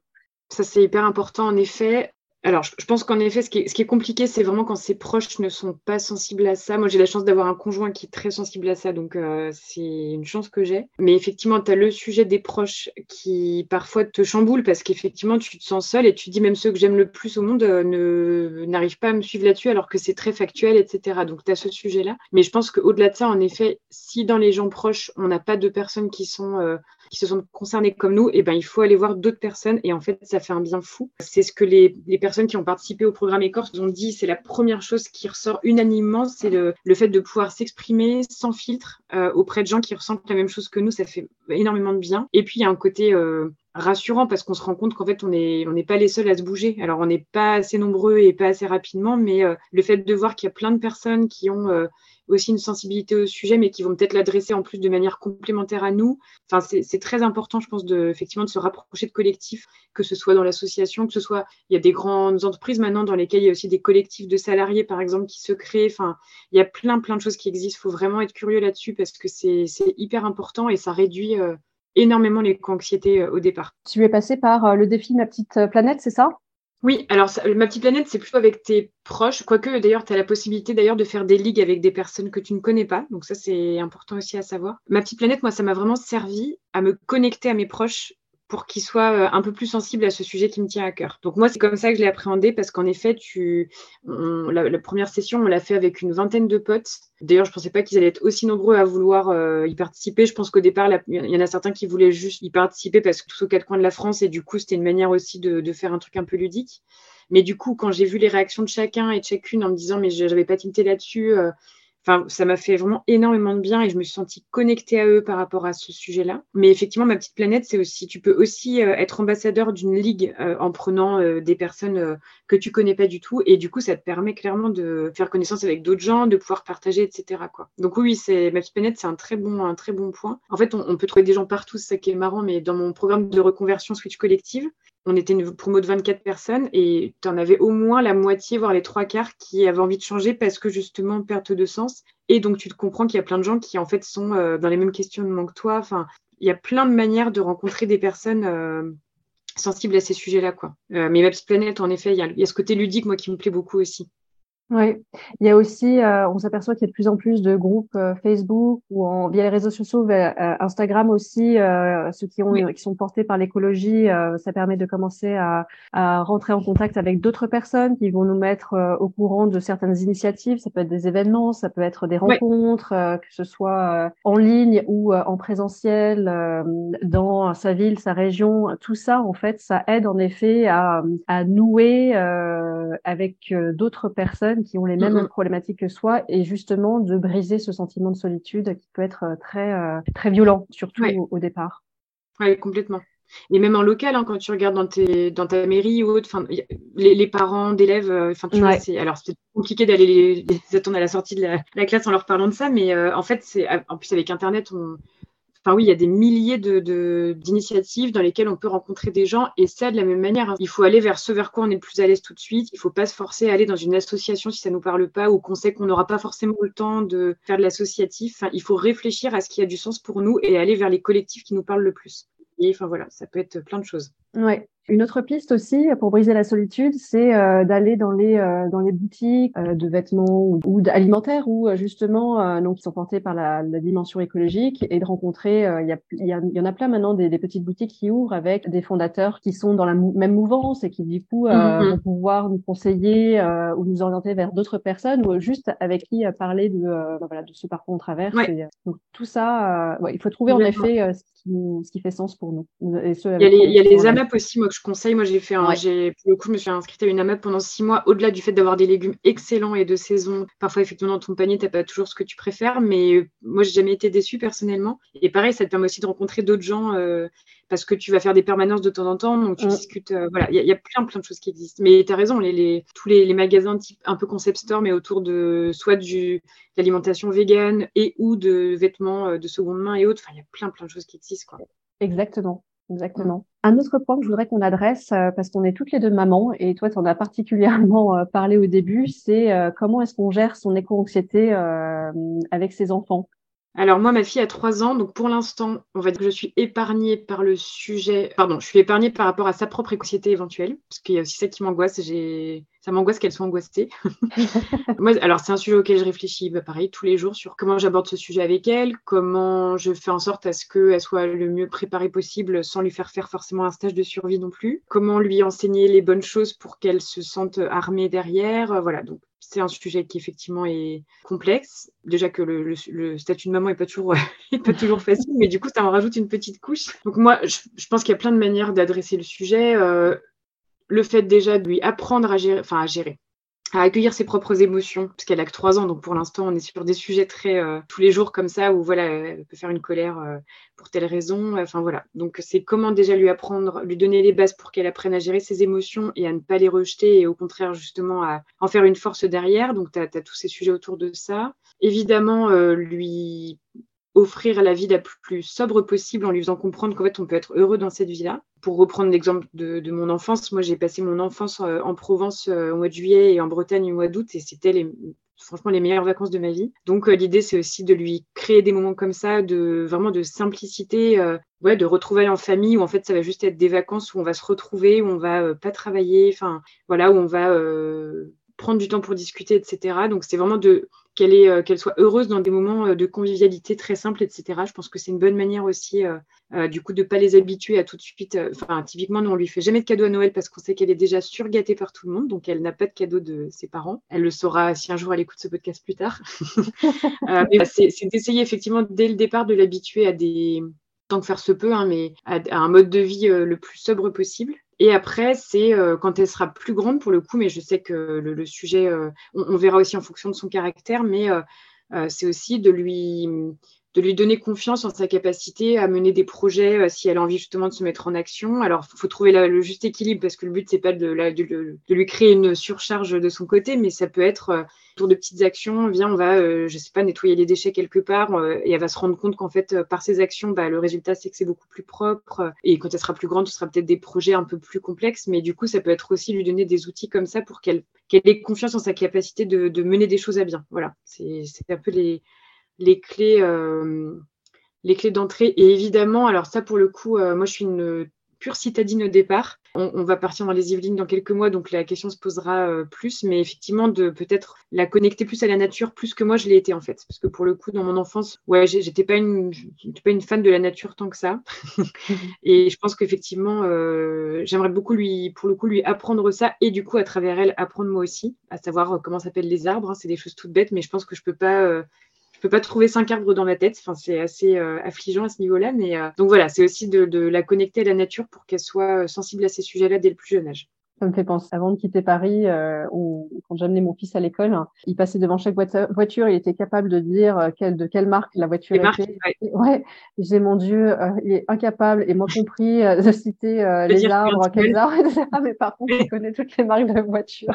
Ça, c'est hyper important en effet. Alors, je pense qu'en effet, ce qui est, ce qui est compliqué, c'est vraiment quand ses proches ne sont pas sensibles à ça. Moi, j'ai la chance d'avoir un conjoint qui est très sensible à ça, donc euh, c'est une chance que j'ai. Mais effectivement, tu as le sujet des proches qui, parfois, te chamboule parce qu'effectivement, tu te sens seule et tu te dis même ceux que j'aime le plus au monde euh, ne, n'arrivent pas à me suivre là-dessus alors que c'est très factuel, et cetera. Donc, tu as ce sujet-là. Mais je pense qu'au-delà de ça, en effet, si dans les gens proches, on n'a pas de personnes qui sont, euh, qui se sentent concernés comme nous, eh ben, il faut aller voir d'autres personnes et en fait, ça fait un bien fou. C'est ce que les, les personnes qui ont participé au programme Écorce ont dit, c'est la première chose qui ressort unanimement, c'est le, le fait de pouvoir s'exprimer sans filtre euh, auprès de gens qui ressentent la même chose que nous, ça fait énormément de bien. Et puis, il y a un côté... Euh, rassurant parce qu'on se rend compte qu'en fait on n'est on est pas les seuls à se bouger. Alors on n'est pas assez nombreux et pas assez rapidement, mais euh, le fait de voir qu'il y a plein de personnes qui ont euh, aussi une sensibilité au sujet mais qui vont peut-être l'adresser en plus de manière complémentaire à nous, enfin, c'est, c'est très important je pense de, effectivement de se rapprocher de collectifs, que ce soit dans l'association, que ce soit, il y a des grandes entreprises maintenant dans lesquelles il y a aussi des collectifs de salariés par exemple qui se créent, enfin, il y a plein plein de choses qui existent, il faut vraiment être curieux là-dessus parce que c'est, c'est hyper important et ça réduit euh, énormément les anxiétés au départ. Tu es passé par le défi Ma Petite Planète, c'est ça ? Oui, alors ça, Ma Petite Planète, c'est plutôt avec tes proches, quoique d'ailleurs, tu as la possibilité d'ailleurs de faire des ligues avec des personnes que tu ne connais pas, donc ça c'est important aussi à savoir. Ma Petite Planète, moi, ça m'a vraiment servi à me connecter à mes proches pour qu'ils soient un peu plus sensibles à ce sujet qui me tient à cœur. Donc moi, c'est comme ça que je l'ai appréhendé parce qu'en effet, tu, on, la, la première session, on l'a fait avec une vingtaine de potes. D'ailleurs, je ne pensais pas qu'ils allaient être aussi nombreux à vouloir euh, y participer. Je pense qu'au départ, il y en a certains qui voulaient juste y participer parce que tous aux quatre coins de la France et du coup, c'était une manière aussi de, de faire un truc un peu ludique. Mais du coup, quand j'ai vu les réactions de chacun et de chacune en me disant « mais je n'avais pas tilté là-dessus euh, », enfin, ça m'a fait vraiment énormément de bien et je me suis sentie connectée à eux par rapport à ce sujet-là. Mais effectivement, Ma Petite Planète, c'est aussi, tu peux aussi euh, être ambassadeur d'une ligue euh, en prenant euh, des personnes euh, que tu connais pas du tout. Et du coup, ça te permet clairement de faire connaissance avec d'autres gens, de pouvoir partager, et cetera, quoi. Donc oui, c'est, Ma Petite Planète, c'est un très bon, un très bon point. En fait, on, on peut trouver des gens partout, c'est ça qui est marrant, mais dans mon programme de reconversion Switch Collective, on était une promo de vingt-quatre personnes et tu en avais au moins la moitié, voire les trois quarts qui avaient envie de changer parce que justement, perte de sens. Et donc, tu te comprends qu'il y a plein de gens qui, en fait, sont dans les mêmes questionnements que toi. Enfin, il y a plein de manières de rencontrer des personnes euh, sensibles à ces sujets-là, quoi. Euh, mais Ma Petite Planète, en effet, il y a, il y a ce côté ludique, moi, qui me plaît beaucoup aussi. Oui, il y a aussi, euh, on s'aperçoit qu'il y a de plus en plus de groupes euh, Facebook ou en, via les réseaux sociaux, via, euh, Instagram aussi, euh, ceux qui, ont, oui. qui sont portés par l'écologie, euh, ça permet de commencer à, à rentrer en contact avec d'autres personnes qui vont nous mettre euh, au courant de certaines initiatives, ça peut être des événements, ça peut être des rencontres, oui. euh, que ce soit euh, en ligne ou euh, en présentiel, euh, dans sa ville, sa région, tout ça en fait, ça aide en effet à, à nouer euh, avec euh, d'autres personnes qui ont les mêmes mmh. problématiques que soi et justement de briser ce sentiment de solitude qui peut être très, très violent, surtout oui. au, au départ. Oui, complètement. Et même en local, hein, quand tu regardes dans, tes, dans ta mairie ou autre, enfin, les, les parents d'élèves, enfin, tu ouais. vois, c'est, alors c'est compliqué d'aller les, les attendre à la sortie de la, la classe en leur parlant de ça, mais euh, en fait, c'est, en plus avec Internet, on... Enfin oui, il y a des milliers de, de, d'initiatives dans lesquelles on peut rencontrer des gens et ça de la même manière. Il faut aller vers ce vers quoi on est le plus à l'aise tout de suite. Il ne faut pas se forcer à aller dans une association si ça ne nous parle pas ou qu'on sait qu'on n'aura pas forcément le temps de faire de l'associatif. Enfin, il faut réfléchir à ce qui a du sens pour nous et aller vers les collectifs qui nous parlent le plus. Et enfin voilà, ça peut être plein de choses. Ouais. Une autre piste aussi pour briser la solitude, c'est euh, d'aller dans les euh, dans les boutiques euh, de vêtements ou, ou alimentaires où justement euh, donc ils sont portés par la, la dimension écologique et de rencontrer il euh, y a il y, y en a plein maintenant des, des petites boutiques qui ouvrent avec des fondateurs qui sont dans la mou- même mouvance et qui du coup euh, mm-hmm. vont pouvoir nous conseiller euh, ou nous orienter vers d'autres personnes ou juste avec qui euh, parler de euh, voilà de ce parcours on traverse. Ouais. Et, euh, donc tout ça euh, ouais, il faut trouver en effet euh, ce qui ce qui fait sens pour nous. Et ce, il y a les il y a les AMAP aussi moi. Je conseille, moi j'ai fait un, ouais. j'ai, pour le coup je me suis inscrite à une AMAP pendant six mois, au-delà du fait d'avoir des légumes excellents et de saison, parfois effectivement dans ton panier t'as pas toujours ce que tu préfères, mais moi j'ai jamais été déçue personnellement, et pareil ça te permet aussi de rencontrer d'autres gens, euh, parce que tu vas faire des permanences de temps en temps, donc tu ouais. discutes, euh, voilà, il y, y a plein plein de choses qui existent, mais t'as raison, les, les, tous les, les magasins type un peu concept store, mais autour de soit du, de l'alimentation végane et ou de vêtements de seconde main et autres, enfin il y a plein plein de choses qui existent quoi. Exactement. Exactement. Un autre point que je voudrais qu'on adresse, euh, parce qu'on est toutes les deux mamans, et toi, tu en as particulièrement euh, parlé au début, c'est euh, comment est-ce qu'on gère son éco-anxiété euh, avec ses enfants ? Alors moi, ma fille a trois ans, donc pour l'instant, on va dire que je suis épargnée par le sujet, pardon, je suis épargnée par rapport à sa propre éco-anxiété éventuelle, parce qu'il y a aussi ça qui m'angoisse, j'ai... ça m'angoisse qu'elles soient angoissées. Moi, alors, c'est un sujet auquel je réfléchis, bah, pareil, tous les jours, sur comment j'aborde ce sujet avec elles, comment je fais en sorte à ce qu'elle soit le mieux préparée possible sans lui faire faire forcément un stage de survie non plus, comment lui enseigner les bonnes choses pour qu'elle se sente armée derrière, euh, voilà, donc c'est un sujet qui effectivement est complexe. Déjà que le, le, le statut de maman n'est pas toujours, est pas toujours facile, mais du coup, ça en rajoute une petite couche. Donc moi, je, je pense qu'il y a plein de manières d'adresser le sujet. Euh, le fait déjà de lui apprendre à gérer, enfin à gérer, à accueillir ses propres émotions, parce qu'elle a que trois ans, donc pour l'instant, on est sur des sujets très euh, tous les jours comme ça, où voilà, elle peut faire une colère euh, pour telle raison. Enfin voilà, donc c'est comment déjà lui apprendre, lui donner les bases pour qu'elle apprenne à gérer ses émotions et à ne pas les rejeter et au contraire justement à en faire une force derrière. Donc tu as tous ces sujets autour de ça. Évidemment, euh, lui offrir la vie la plus sobre possible en lui faisant comprendre qu'en fait, on peut être heureux dans cette vie-là. Pour reprendre l'exemple de, de mon enfance, moi, j'ai passé mon enfance euh, en Provence euh, au mois de juillet et en Bretagne au mois d'août, et c'était les, franchement les meilleures vacances de ma vie. Donc, euh, l'idée, c'est aussi de lui créer des moments comme ça, de, vraiment de simplicité, euh, ouais, de retrouvailles en famille, où en fait, ça va juste être des vacances où on va se retrouver, où on va euh, pas travailler, enfin, voilà, où on va... Euh, prendre du temps pour discuter, et cetera. Donc, c'est vraiment de, qu'elle, est, euh, qu'elle soit heureuse dans des moments euh, de convivialité très simples, et cetera. Je pense que c'est une bonne manière aussi, euh, euh, du coup, de ne pas les habituer à tout de suite. Enfin, euh, typiquement, nous, on ne lui fait jamais de cadeau à Noël parce qu'on sait qu'elle est déjà surgâtée par tout le monde. Donc, elle n'a pas de cadeau de ses parents. Elle le saura si un jour elle écoute ce podcast plus tard. euh, mais, bah, c'est, c'est d'essayer, effectivement, dès le départ, de l'habituer à des... tant que faire se peut, hein, mais à, à un mode de vie euh, le plus sobre possible. Et après, c'est euh, quand elle sera plus grande, pour le coup, mais je sais que le, le sujet, euh, on, on verra aussi en fonction de son caractère, mais euh, euh, c'est aussi de lui, de lui donner confiance en sa capacité à mener des projets euh, si elle a envie justement de se mettre en action. Alors, il faut trouver la, le juste équilibre parce que le but, c'est pas de, la, de, de lui créer une surcharge de son côté, mais ça peut être euh, autour de petites actions. Viens, on va, euh, je sais pas, nettoyer les déchets quelque part euh, et elle va se rendre compte qu'en fait, euh, par ses actions, bah, le résultat, c'est que c'est beaucoup plus propre. Euh, et quand elle sera plus grande, ce sera peut-être des projets un peu plus complexes, mais du coup, ça peut être aussi lui donner des outils comme ça pour qu'elle, qu'elle ait confiance en sa capacité de, de mener des choses à bien. Voilà, c'est, c'est un peu les... Les clés, euh, les clés d'entrée. Et évidemment, alors ça pour le coup, euh, moi je suis une pure citadine au départ. On, on va partir dans les Yvelines dans quelques mois, donc la question se posera euh, plus, mais effectivement de peut-être la connecter plus à la nature, plus que moi je l'ai été en fait. Parce que pour le coup, dans mon enfance, ouais, j'étais pas une, j'étais pas une fan de la nature tant que ça. Et je pense qu'effectivement, euh, j'aimerais beaucoup lui, pour le coup, lui apprendre ça et du coup à travers elle apprendre moi aussi, à savoir comment s'appellent les arbres. Hein. C'est des choses toutes bêtes, mais je pense que je peux pas. Euh, Je peux pas trouver cinq arbres dans ma tête, enfin, c'est assez euh, affligeant à ce niveau-là. Mais euh... donc voilà, c'est aussi de, de la connecter à la nature pour qu'elle soit sensible à ces sujets-là dès le plus jeune âge. Ça me fait penser, avant de quitter Paris, euh, où, quand j'amenais mon fils à l'école, hein, il passait devant chaque voiture, il était capable de dire quelle, de quelle marque la voiture les était. Ouais. ouais, j'ai mon Dieu, euh, il est incapable, et moi compris, euh, de citer euh, les arbres, quels arbres, et cetera. Mais par contre, il connaît toutes les marques de voiture.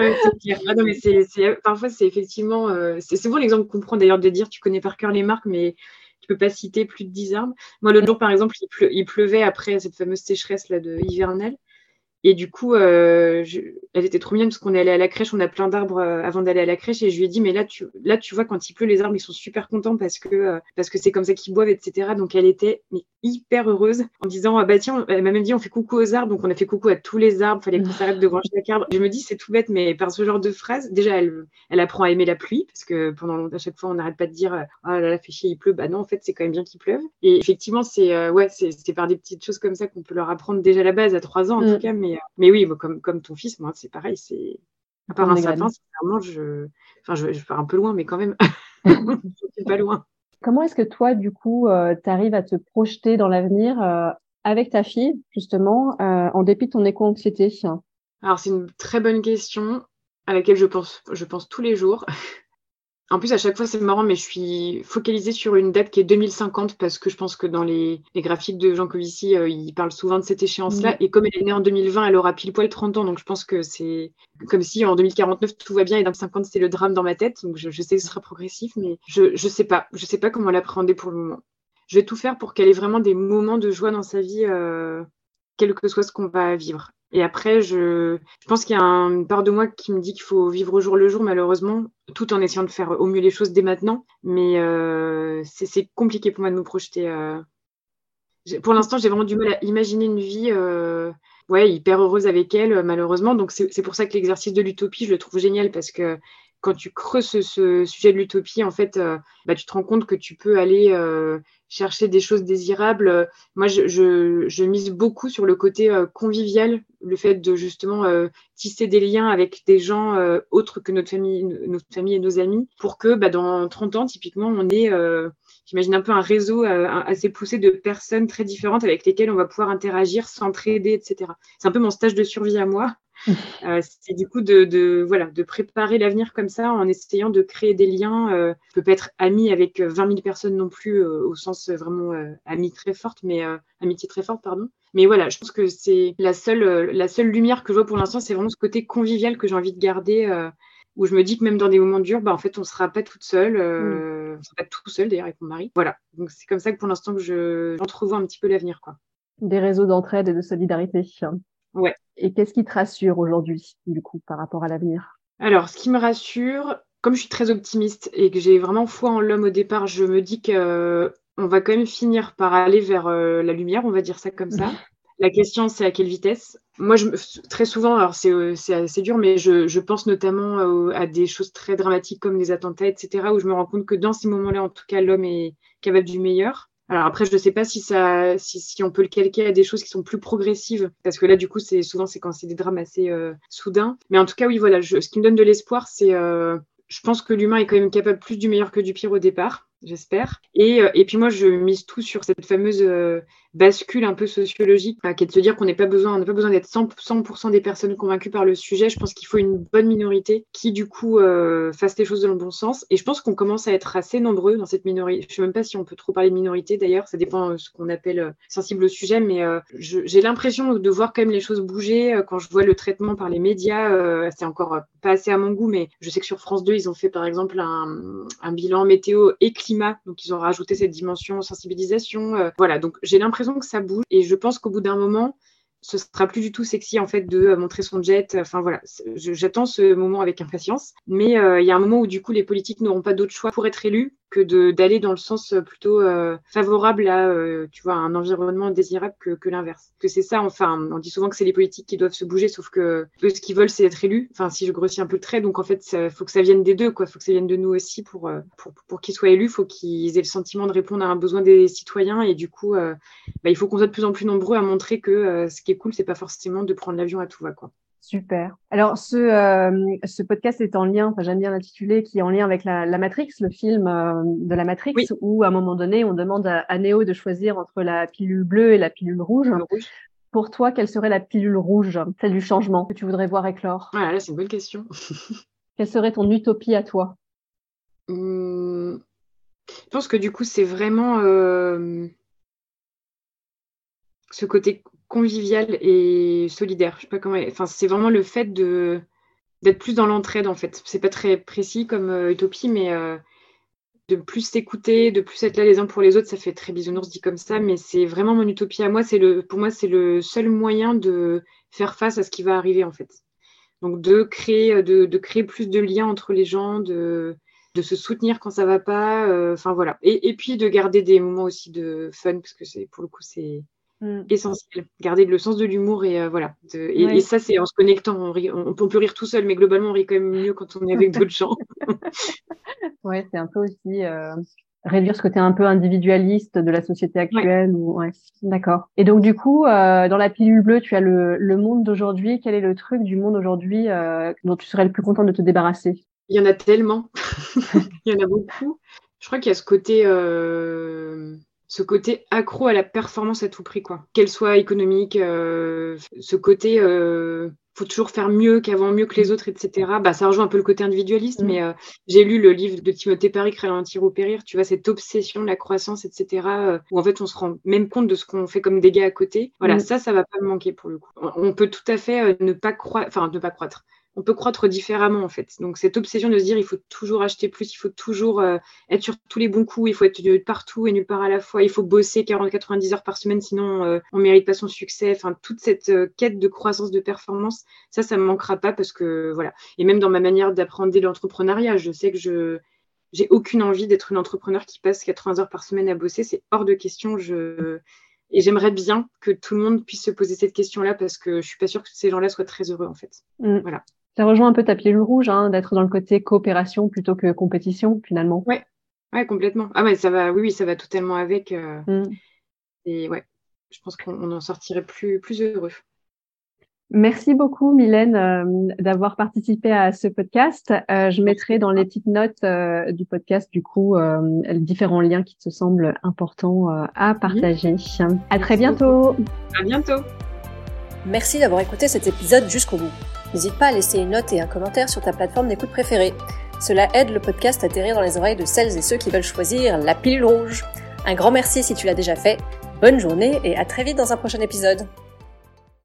euh, c'est clair. Ah, non, mais c'est, c'est, parfois, c'est effectivement, euh, c'est souvent l'exemple qu'on prend d'ailleurs de dire tu connais par cœur les marques, mais tu peux pas citer plus de dix arbres. Moi, l'autre jour, par exemple, il, pleu- il pleuvait après cette fameuse sécheresse là de hivernale. Et du coup, euh, je, elle était trop mignonne parce qu'on est allé à la crèche, on a plein d'arbres euh, avant d'aller à la crèche et je lui ai dit mais là tu là tu vois quand il pleut les arbres ils sont super contents parce que euh, parce que c'est comme ça qu'ils boivent et cetera. Donc elle était mais hyper heureuse en disant ah bah tiens elle m'a même dit on fait coucou aux arbres donc on a fait coucou à tous les arbres fallait qu'on s'arrête de brancher chaque arbre. Je me dis c'est tout bête mais par ce genre de phrase déjà elle elle apprend à aimer la pluie parce que pendant à chaque fois on n'arrête pas de dire ah là là fait chier il pleut bah non en fait c'est quand même bien qu'il pleuve et effectivement c'est euh, ouais c'est c'est par des petites choses comme ça qu'on peut leur apprendre déjà à la base à trois ans en mm. tout cas mais Mais oui, comme, comme ton fils, moi, c'est pareil. C'est... À part un sapin, sincèrement, je... Enfin, je, je pars un peu loin, mais quand même, je ne suis pas loin. Comment est-ce que toi, du coup, euh, tu arrives à te projeter dans l'avenir euh, avec ta fille, justement, euh, en dépit de ton éco-anxiété? Alors, c'est une très bonne question à laquelle je pense, je pense tous les jours. En plus, à chaque fois, c'est marrant, mais je suis focalisée sur une date qui est deux mille cinquante parce que je pense que dans les, les graphiques de Jancovici, euh, il parle souvent de cette échéance-là. Mmh. Et comme elle est née en deux mille vingt, elle aura pile poil trente ans. Donc, je pense que c'est comme si en deux mille quarante-neuf, tout va bien et dans cinquante, c'est le drame dans ma tête. Donc, je, je sais que ce sera progressif, mais je je sais pas. Je sais pas comment l'appréhender pour le moment. Je vais tout faire pour qu'elle ait vraiment des moments de joie dans sa vie, euh, quel que soit ce qu'on va vivre. Et après, je, je pense qu'il y a une part de moi qui me dit qu'il faut vivre au jour le jour, malheureusement, tout en essayant de faire au mieux les choses dès maintenant. Mais euh, c'est, c'est compliqué pour moi de me projeter. Euh... Pour l'instant, j'ai vraiment du mal à imaginer une vie euh, ouais, hyper heureuse avec elle, malheureusement. Donc, c'est, c'est pour ça que l'exercice de l'utopie, je le trouve génial, parce que quand tu creuses ce, ce sujet de l'utopie, en fait, euh, bah, tu te rends compte que tu peux aller euh, chercher des choses désirables. Moi, je, je, je mise beaucoup sur le côté euh, convivial, le fait de justement euh, tisser des liens avec des gens euh, autres que notre famille, notre famille et nos amis, pour que bah, dans trente ans, typiquement, on ait, euh, j'imagine, un peu un réseau euh, assez poussé de personnes très différentes avec lesquelles on va pouvoir interagir, s'entraider, et cetera. C'est un peu mon stage de survie à moi. Euh, c'est du coup de, de, voilà, de préparer l'avenir comme ça en essayant de créer des liens. Euh, je peux pas être amie avec vingt mille personnes non plus euh, au sens vraiment euh, amie très forte, mais euh, amitié très forte, pardon. Mais voilà, je pense que c'est la seule, euh, la seule lumière que je vois pour l'instant, c'est vraiment ce côté convivial que j'ai envie de garder, euh, où je me dis que même dans des moments durs, bah, en fait, on ne sera pas toute seule. Euh, mm. On ne sera pas tout seul d'ailleurs avec mon mari. Voilà, donc c'est comme ça que pour l'instant que je, j'entrevois un petit peu l'avenir, quoi. Des réseaux d'entraide et de solidarité. Ouais. Et qu'est-ce qui te rassure aujourd'hui, du coup, par rapport à l'avenir? Alors, ce qui me rassure, comme je suis très optimiste et que j'ai vraiment foi en l'homme au départ, je me dis qu'on va quand même finir par aller vers euh, la lumière, on va dire ça comme ça. La question, c'est à quelle vitesse? Moi, je, très souvent, alors c'est, euh, c'est assez dur, mais je, je pense notamment euh, à des choses très dramatiques comme les attentats, et cetera, où je me rends compte que dans ces moments-là, en tout cas, l'homme est capable du meilleur. Alors après, je ne sais pas si, ça, si, si on peut le calquer à des choses qui sont plus progressives, parce que là, du coup, c'est, souvent, c'est quand c'est des drames assez euh, soudains. Mais en tout cas, oui, voilà, je, ce qui me donne de l'espoir, c'est... Euh, je pense que l'humain est quand même capable plus du meilleur que du pire au départ, j'espère. Et, euh, et puis moi, je mise tout sur cette fameuse euh, bascule un peu sociologique, hein, qui est de se dire qu'on n'a pas besoin, on n'a pas besoin d'être cent pour cent des personnes convaincues par le sujet. Je pense qu'il faut une bonne minorité qui, du coup, euh, fasse les choses dans le bon sens. Et je pense qu'on commence à être assez nombreux dans cette minorité. Je ne sais même pas si on peut trop parler de minorité, d'ailleurs. Ça dépend de ce qu'on appelle euh, sensible au sujet. Mais euh, je, j'ai l'impression de voir quand même les choses bouger. Euh, quand je vois le traitement par les médias, euh, c'est encore euh, pas assez à mon goût, mais je sais que sur France deux, ils ont fait par exemple un, un bilan météo et climat, donc ils ont rajouté cette dimension sensibilisation, euh, voilà, donc j'ai l'impression que ça bouge et je pense qu'au bout d'un moment ce sera plus du tout sexy en fait de montrer son jet, enfin voilà, je, j'attends ce moment avec impatience, mais il euh, y a un moment où du coup les politiques n'auront pas d'autre choix pour être élus que de, d'aller dans le sens plutôt euh, favorable à euh, tu vois, un environnement désirable que, que l'inverse. Que c'est ça, enfin, on dit souvent que c'est les politiques qui doivent se bouger, sauf que eux, ce qu'ils veulent, c'est être élus. Enfin, si je grossis un peu le trait, donc en fait, il faut que ça vienne des deux, quoi. Il faut que ça vienne de nous aussi pour, pour, pour qu'ils soient élus. Il faut qu'ils aient le sentiment de répondre à un besoin des citoyens. Et du coup, euh, bah, il faut qu'on soit de plus en plus nombreux à montrer que euh, ce qui est cool, c'est pas forcément de prendre l'avion à tout va, quoi. Super. Alors, ce, euh, ce podcast est en lien, enfin, j'aime bien l'intitulé, qui est en lien avec la, la Matrix, le film euh, de la Matrix, oui. Où à un moment donné, on demande à, à Neo de choisir entre la pilule bleue et la pilule rouge. rouge. Pour toi, quelle serait la pilule rouge, celle du changement que tu voudrais voir éclore? Voilà, là, c'est une bonne question. Quelle serait ton utopie à toi? hum, Je pense que du coup, c'est vraiment euh, ce côté... convivial et solidaire. Je sais pas comment. Enfin, c'est vraiment le fait de d'être plus dans l'entraide en fait. C'est pas très précis comme euh, utopie, mais euh, de plus s'écouter, de plus être là les uns pour les autres, ça fait très bisounours dit comme ça, mais c'est vraiment mon utopie à moi. C'est le, pour moi, c'est le seul moyen de faire face à ce qui va arriver en fait. Donc de créer, de, de créer plus de liens entre les gens, de de se soutenir quand ça va pas. Enfin euh, voilà. Et, et puis de garder des moments aussi de fun parce que c'est pour le coup c'est essentiel, garder le sens de l'humour et euh, voilà de, et, ouais. Et ça c'est en se connectant, on, rit, on, on peut rire tout seul mais globalement on rit quand même mieux quand on est avec d'autres gens. Ouais, c'est un peu aussi euh, réduire ce côté un peu individualiste de la société actuelle. Ouais. Ou, ouais, d'accord. Et donc du coup euh, dans la pilule bleue tu as le, le monde d'aujourd'hui, quel est le truc du monde aujourd'hui euh, dont tu serais le plus content de te débarrasser? Il y en a tellement. Il y en a beaucoup. Je crois qu'il y a ce côté euh... ce côté accro à la performance à tout prix, quoi. Qu'elle soit économique, euh, ce côté euh, faut toujours faire mieux qu'avant, mieux que les autres, et cetera. Bah, ça rejoint un peu le côté individualiste, mmh. mais euh, j'ai lu le livre de Timothée Paris, Ralentir ou Périr, tu vois, cette obsession de la croissance, et cetera, euh, où en fait on se rend même compte de ce qu'on fait comme dégâts à côté. Voilà, mmh. ça, ça va pas me manquer pour le coup. On peut tout à fait euh, ne pas croître, enfin, ne pas croître. On peut croître différemment en fait. Donc cette obsession de se dire il faut toujours acheter plus, il faut toujours euh, être sur tous les bons coups, il faut être partout et nulle part à la fois, il faut bosser quarante à quatre-vingt-dix heures par semaine sinon euh, on ne mérite pas son succès. Enfin toute cette euh, quête de croissance, de performance, ça, ça ne me manquera pas parce que voilà. Et même dans ma manière d'apprendre l'entrepreneuriat, je sais que je n'ai aucune envie d'être une entrepreneur qui passe quatre-vingts heures par semaine à bosser, c'est hors de question. Je... Et j'aimerais bien que tout le monde puisse se poser cette question-là, parce que je suis pas sûre que ces gens-là soient très heureux, en fait. Mmh. Voilà. Ça rejoint un peu ta pile rouge, hein, d'être dans le côté coopération plutôt que compétition, finalement. Ouais, ouais, complètement. Ah ouais, ça va, oui, oui, ça va totalement avec. Euh, mm. Et ouais, je pense qu'on on en sortirait plus, plus heureux. Merci beaucoup, Mylène, euh, d'avoir participé à ce podcast. Euh, je mettrai dans les petites notes euh, du podcast, du coup, euh, les différents liens qui te semblent importants euh, à partager. Mmh. À très bientôt. À bientôt. Merci d'avoir écouté cet épisode jusqu'au bout. N'hésite pas à laisser une note et un commentaire sur ta plateforme d'écoute préférée. Cela aide le podcast à atterrir dans les oreilles de celles et ceux qui veulent choisir la pilule rouge. Un grand merci si tu l'as déjà fait. Bonne journée et à très vite dans un prochain épisode.